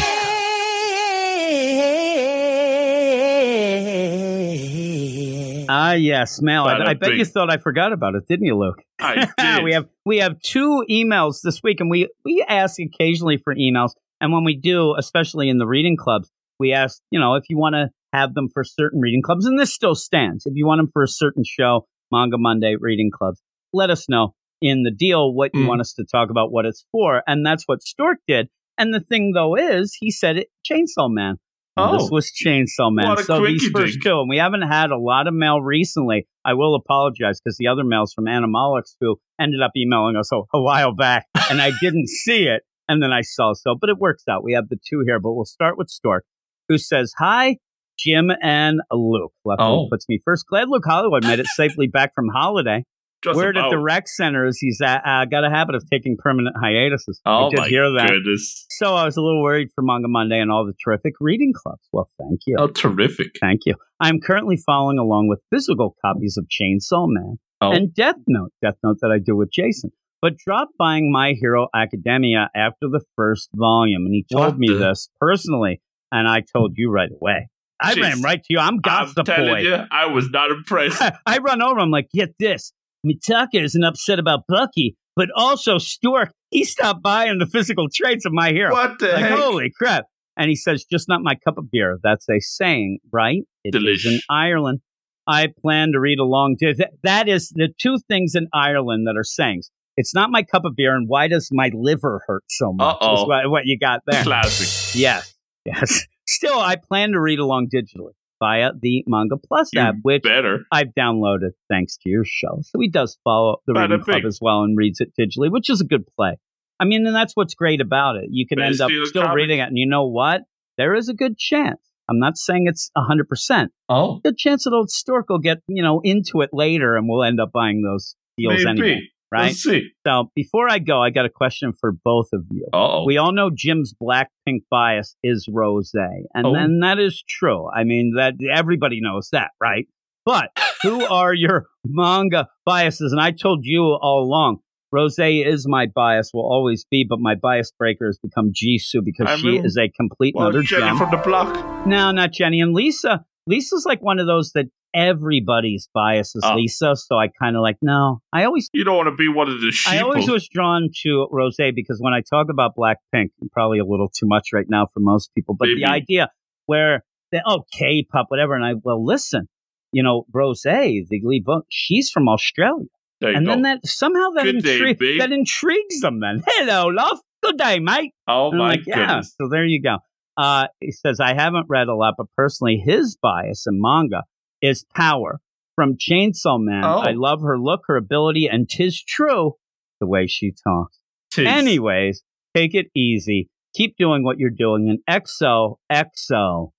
Ah, yes, mail. I, I bet big. you thought I forgot about it, didn't you, Luke? I did. we have we have two emails this week, and we, we ask occasionally for emails. And when we do, especially in the reading clubs, we ask, you know, if you want to have them for certain reading clubs, and this still stands. If you want them for a certain show, Manga Monday reading clubs, let us know in the deal what you mm. want us to talk about, what it's for. And that's what Stork did. And the thing, though, is he said it, Chainsaw Man. Oh, this was Chainsaw Man. So these first two, and we haven't had a lot of mail recently. I will apologize because the other mail's from Animalix, who ended up emailing us a, a while back, and I didn't see it, and then I saw so. But it works out. We have the two here, but we'll start with Stork, who says, hi, Jim and Luke. Luckily oh. puts me first. Glad Luke Hollywood made it safely back from holiday. Just Word about. At the rec center is he's at, uh, got a habit of taking permanent hiatuses. Oh, I did my hear that. Goodness. So I was a little worried for Manga Monday and all the terrific reading clubs. Well, thank you. Oh, terrific. Thank you. I'm currently following along with physical copies of Chainsaw Man oh. and Death Note, Death Note that I do with Jason, but dropped buying My Hero Academia after the first volume. And he told what me the? this personally, and I told you right away. I Jeez. ran right to you. I'm gossip I'm boy. You, I was not impressed. I run over. I'm like, get this. Mitaka isn't upset about Bucky, but also Stork. He stopped by on the physical traits of My Hero. What the like, heck? Holy crap. And he says, just not my cup of beer. That's a saying, right? It Delish. is in Ireland. I plan to read along. To th- that is the two things in Ireland that are sayings. It's not my cup of beer, and why does my liver hurt so much? Uh-oh. Is what, what you got there. Classic. Yes. Yes. Still, I plan to read along digitally via the Manga Plus you app, which better. I've downloaded thanks to your show. So he does follow the Bada Reading Club as well and reads it digitally, which is a good play. I mean, and that's what's great about it. You can Best end up still comics. reading it, and you know what? There is a good chance. I'm not saying it's one hundred percent. Oh. Good chance that old Stork will get, you know, into it later, and we'll end up buying those deals Maybe. anyway. Right? Let's see. So before I go, I got a question for both of you. Uh-oh. We all know Jim's Blackpink bias is Rosé, and then oh. that is true. I mean, that everybody knows that, right? But who are your manga biases? And I told you all along, Rosé is my bias, will always be, but my bias breaker has become Jisoo because I she mean, is a complete well, another Jenny gem. from the block. No, not Jenny. And Lisa. Lisa's like one of those that everybody's bias is oh. Lisa, so I kind of like, no. I always You don't want to be one of the sheep. I always was drawn to Rosé because when I talk about Blackpink, probably a little too much right now for most people, but Maybe. the idea where, they, oh, K-pop, whatever, and I, well, listen, you know, Rosé, the Glee book, she's from Australia. And go. then that somehow that, intri- day, that intrigues them then. Hello, love. Good day, mate. Oh, and my like, goodness. Yeah, so there you go. Uh, he says, I haven't read a lot, but personally, his bias in manga is Power from Chainsaw Man. Oh. I love her look, her ability, and 'tis true the way she talks. Tis. Anyways, take it easy. Keep doing what you're doing. And X O, X O,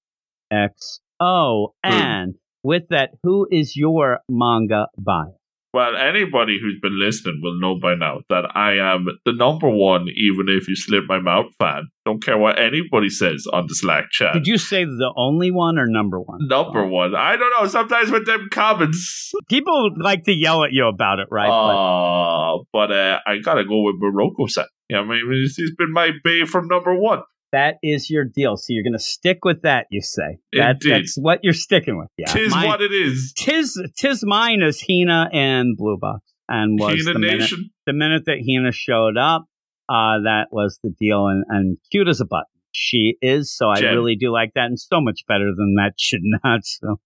X O. And with that, who is your manga bias? Well, anybody who's been listening will know by now that I am the number one, even if you slip my mouth, fan. Don't care what anybody says on the Slack chat. Did you say the only one or number one? Number oh. one. I don't know. Sometimes with them comments. People like to yell at you about it, right? Uh, but uh, I got to go with Morocco-san. Yeah, I mean, he's been my bae from number one. That is your deal. So you're going to stick with that, you say. That, that's what you're sticking with. Yeah. Tis mine, what it is. Tis, tis mine is Hina and Blue Box. And was Hina the Nation. Minute, the minute that Hina showed up, uh, that was the deal. And, and cute as a button she is. So I Jen. really do like that. And so much better than that should not. So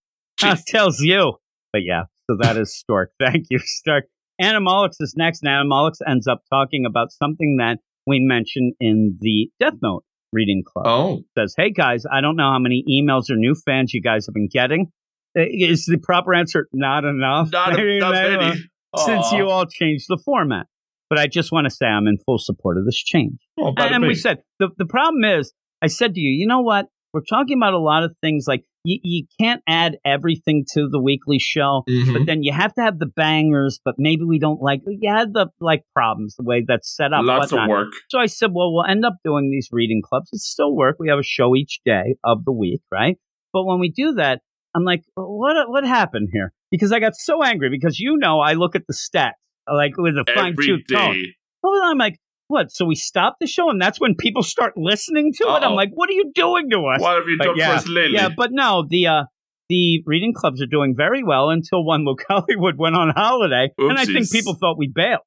that uh, tells you. But yeah, so that is Stork. Thank you, Stork. Animalix is next. And Animalix ends up talking about something that we mentioned in the Death Note Reading Club. Oh. Says, hey guys, I don't know how many emails or new fans you guys have been getting. Is the proper answer not enough? Not, a, not many. Since Aww. you all changed the format. But I just want to say I'm in full support of this change. Oh, and and we said, the, the problem is, I said to you, you know what? We're talking about a lot of things like you, you can't add everything to the weekly show, mm-hmm. but then you have to have the bangers, but maybe we don't like, you had the like problems, the way that's set up. Lots whatnot. of work. So I said, well, we'll end up doing these reading clubs. It's still work. We have a show each day of the week, right? But when we do that, I'm like, what what happened here? Because I got so angry because, you know, I look at the stats, like with a fine tooth comb. Well, I'm like, what? So we stop the show, and that's when people start listening to Uh-oh. it. I'm like, what are you doing to us? What have you but done yeah, for us lately? Yeah, but no, the uh, the reading clubs are doing very well until one Luke Hollywood went on holiday, Oopsies. and I think people thought we bailed.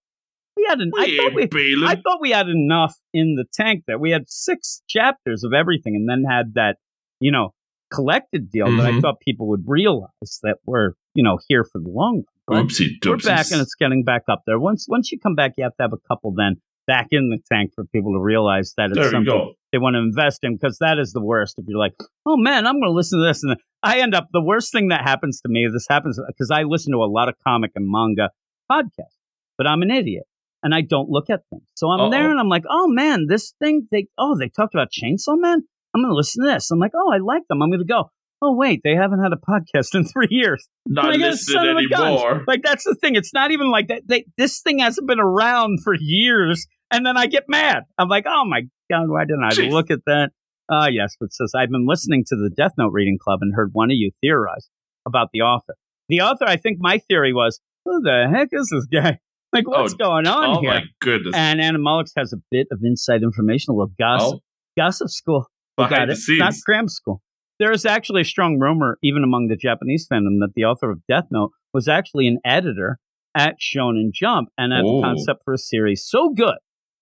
We had an, we I thought we bailing. I thought we had enough in the tank that we had six chapters of everything, and then had that you know collected deal mm-hmm. that I thought people would realize that we're you know here for the long run. Oopsie, we're back, and it's getting back up there. Once once you come back, you have to have a couple then. back in the tank for people to realize that it's there something they want to invest in, because that is the worst. If you're like, oh man, I'm going to listen to this, and I end up, the worst thing that happens to me, this happens because I listen to a lot of comic and manga podcasts, but I'm an idiot and I don't look at things. So I'm Uh-oh. there and I'm like, oh man, this thing, they, oh, they talked about Chainsaw Man. I'm going to listen to this. I'm like, oh, I like them. I'm going to go. Oh, wait, they haven't had a podcast in three years. Not listed anymore. Like, that's the thing. It's not even like that. They, this thing hasn't been around for years. And then I get mad. I'm like, oh, my God, why didn't I Jeez. look at that? Uh, yes, but it says, I've been listening to the Death Note Reading Club and heard one of you theorize about the author. The author, I think my theory was, who the heck is this guy? Like, what's oh, going on oh here? Oh, my goodness. And Animalix has a bit of inside information, a little gossip. Oh. Gossip school. Behind the scenes. Not cram school. There is actually a strong rumor, even among the Japanese fandom, that the author of Death Note was actually an editor at Shonen Jump and had a concept for a series so good,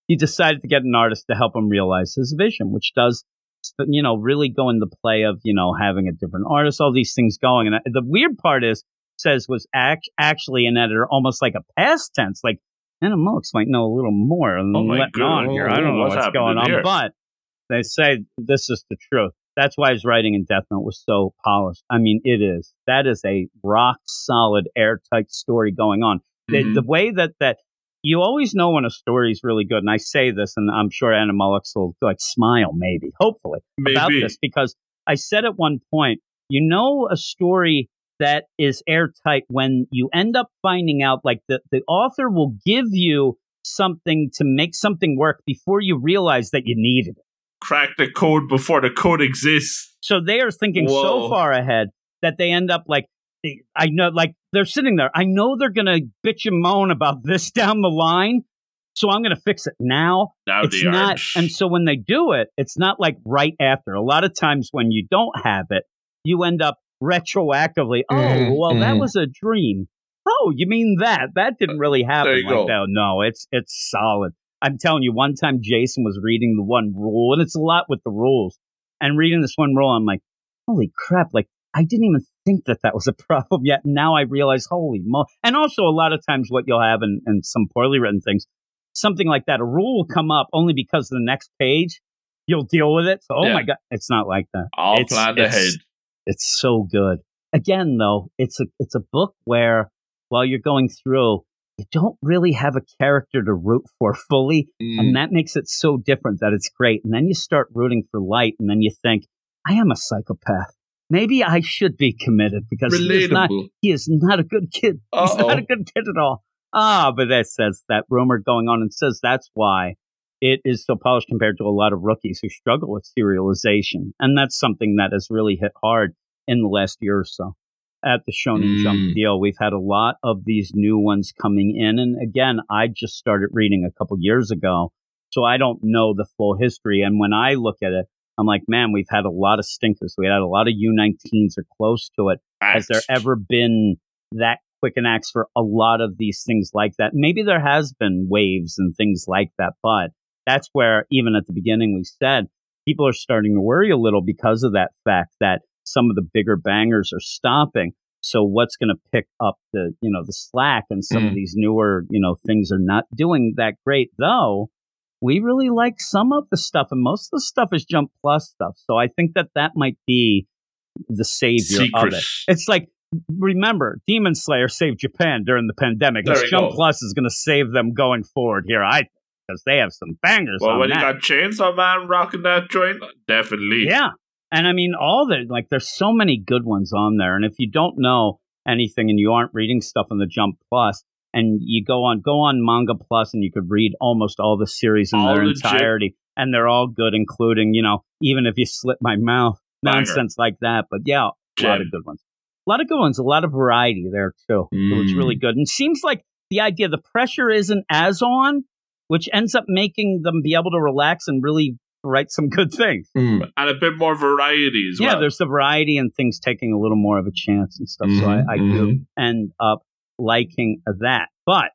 he decided to get an artist to help him realize his vision, which does, you know, really go into play of, you know, having a different artist, all these things going. And the weird part is, says was act, actually an editor, almost like a past tense, like, Animalix might know a little more than oh letting God. on here. I don't know what's, what's going on, here. But they say this is the truth. That's why his writing in Death Note was so polished. I mean, it is. That is a rock-solid, airtight story going on. Mm-hmm. The, the way that, that you always know when a story's really good, and I say this, and I'm sure Animalix will like smile, maybe, hopefully, maybe. about this, because I said at one point, you know a story that is airtight when you end up finding out, like, the, the author will give you something to make something work before you realize that you needed it. Crack the code before the code exists. So they are thinking Whoa. so far ahead that they end up like, I know, like, they're sitting there. I know they're going to bitch and moan about this down the line, so I'm going to fix it now. Now it's they not, are. And so when they do it, it's not like right after. A lot of times when you don't have it, you end up retroactively, oh, mm, well, mm. that was a dream. Oh, you mean that? That didn't really happen like go. that. No, it's it's solid. I'm telling you, one time Jason was reading the one rule, and it's a lot with the rules, and reading this one rule, I'm like, holy crap, like, I didn't even think that that was a problem yet. Now I realize, holy mo. And also, a lot of times what you'll have in, in some poorly written things, something like that, a rule will come up only because of the next page, you'll deal with it. So, oh, yeah. my God, it's not like that. All it's, planned it's, ahead. It's so good. Again, though, it's a it's a book where while you're going through, you don't really have a character to root for fully, mm. and that makes it so different that it's great. And then you start rooting for Light, and then you think, I am a psychopath. Maybe I should be committed because he is, not, he is not a good kid. Uh-oh. He's not a good kid at all. Ah, but that says that rumor going on and says that's why it is so polished compared to a lot of rookies who struggle with serialization. And that's something that has really hit hard in the last year or so at the Shonen mm. Jump deal. We've had a lot of these new ones coming in. And again, I just started reading a couple years ago, so I don't know the full history. And when I look at it, I'm like, man, we've had a lot of stinkers. We had a lot of U nineteens or close to it. Has there ever been that quick an axe for a lot of these things like that? Maybe there has been waves and things like that, but that's where, even at the beginning, we said people are starting to worry a little because of that fact that some of the bigger bangers are stopping. So what's going to pick up the, you know, the slack, and some mm. of these newer, you know, things are not doing that great, though. We really like some of the stuff, and most of the stuff is Jump Plus stuff. So I think that that might be the savior Secret. of it. It's like, remember, Demon Slayer saved Japan during the pandemic. Jump go. Plus is going to save them going forward here. I Because they have some bangers. Well, on when that. you got Chainsaw Man rocking that joint, definitely. Yeah, and I mean, all the like, there's so many good ones on there. And if you don't know anything and you aren't reading stuff on the Jump Plus, and you go on, go on Manga Plus, and you could read almost all the series in all their legit. entirety, and they're all good, including, you know, Even If You Slit My Mouth, Banger. nonsense like that. But yeah, a Jim. lot of good ones, a lot of good ones, a lot of variety there too. Mm. So it's really good, and seems like the idea, the pressure isn't as on, which ends up making them be able to relax and really write some good things. Mm. And a bit more variety as well. Yeah, there's the variety and things taking a little more of a chance and stuff. Mm-hmm. So I, I mm-hmm. do end up liking that. But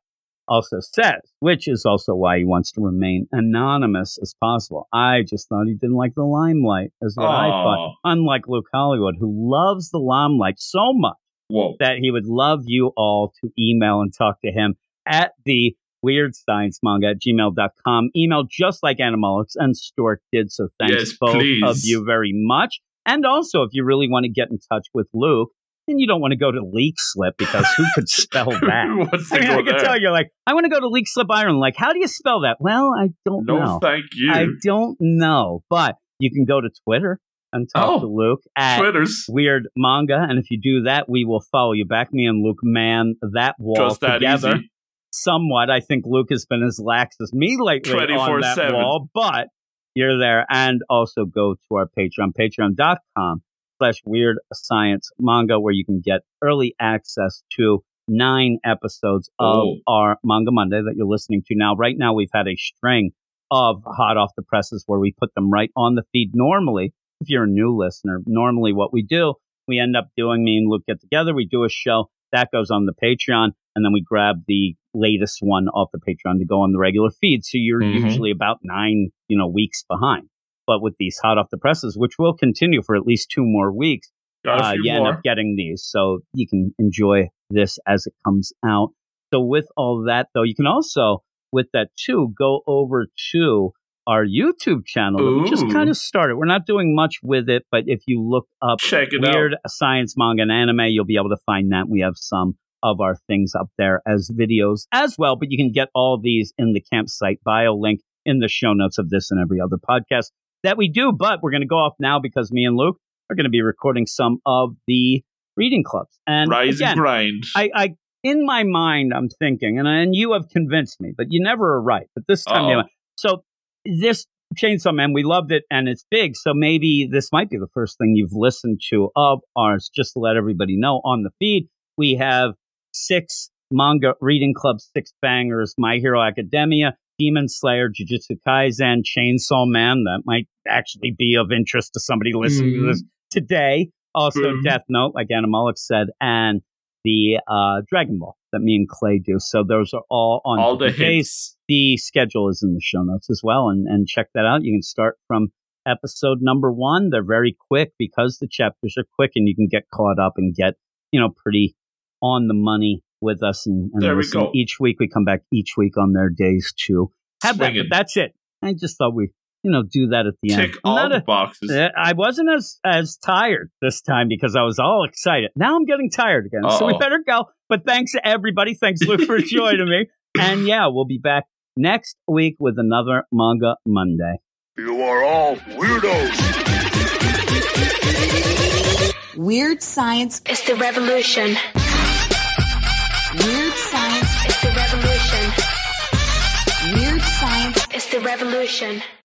also says, which is also why he wants to remain anonymous as possible. I just thought he didn't like the limelight, is what oh. I thought. Unlike Luke Hollywood, who loves the limelight so much Whoa. that he would love you all to email and talk to him at the weird science manga at gmail dot com email, just like Animalix and Stork did. So thanks yes, both please. of you very much. And also, if you really want to get in touch with Luke, then you don't want to go to Leak Slip, because who could spell that? I mean, I could tell you, like, I want to go to Leak Slip Ireland. Like, how do you spell that? Well, I don't no, know. No, thank you. I don't know. But you can go to Twitter and talk oh, to Luke at Twitters. Weird Manga. And if you do that, we will follow you back. Me and Luke, man, that wall just that together. Easy. Somewhat, I think Luke has been as lax as me lately on that wall, but you're there. And also go to our Patreon, patreon dot com slash weird science manga, where you can get early access to nine episodes of Ooh. our Manga Monday that you're listening to now. Right now, we've had a string of hot off the presses where we put them right on the feed normally if you're a new listener, normally what we do, we end up doing, me and Luke get together, we do a show, that goes on the Patreon, and then we grab the latest one off the Patreon to go on the regular feed. So you're mm-hmm. usually about nine, you know, weeks behind. But with these hot off the presses, which will continue for at least two more weeks, uh, you more. end up getting these. So you can enjoy this as it comes out. So with all that, though, you can also, with that too, go over to our YouTube channel that we just kind of started. We're not doing much with it, but if you look up Weird out. Science Manga and Anime, you'll be able to find that. We have some of our things up there as videos as well, but you can get all these in the campsite bio link in the show notes of this and every other podcast that we do. But we're going to go off now because me and Luke are going to be recording some of the reading clubs. And Rise again, and grind. I, I in my mind, I'm thinking, and, and you have convinced me, but you never are right. But this time, anyway, so this Chainsaw Man, we loved it, and it's big. So maybe this might be the first thing you've listened to of ours. Just to let everybody know, on the feed, we have six manga reading clubs, six bangers: My Hero Academia, Demon Slayer, Jujutsu Kaisen, Chainsaw Man. That might actually be of interest to somebody listening mm. to this today. Also, mm. Death Note, like Anna Mullock said, and the uh, Dragon Ball that me and Clay do. So those are all on all the hits. The schedule is in the show notes as well, and, and check that out. You can start from episode number one. They're very quick because the chapters are quick, and you can get caught up and get, you know, pretty on the money with us. And, and there we go. Each week we come back each week on their days to have that. But that's it. I just thought we, you know, do that at the Tick end. Tick all the boxes. A, I wasn't as as tired this time because I was all excited. Now I'm getting tired again. Uh-oh. So we better go. But thanks everybody. Thanks Luke for joining me. And yeah, we'll be back next week with another Manga Monday. You are all weirdos. Weird science is the revolution. Weird science is the revolution. Weird science is the revolution.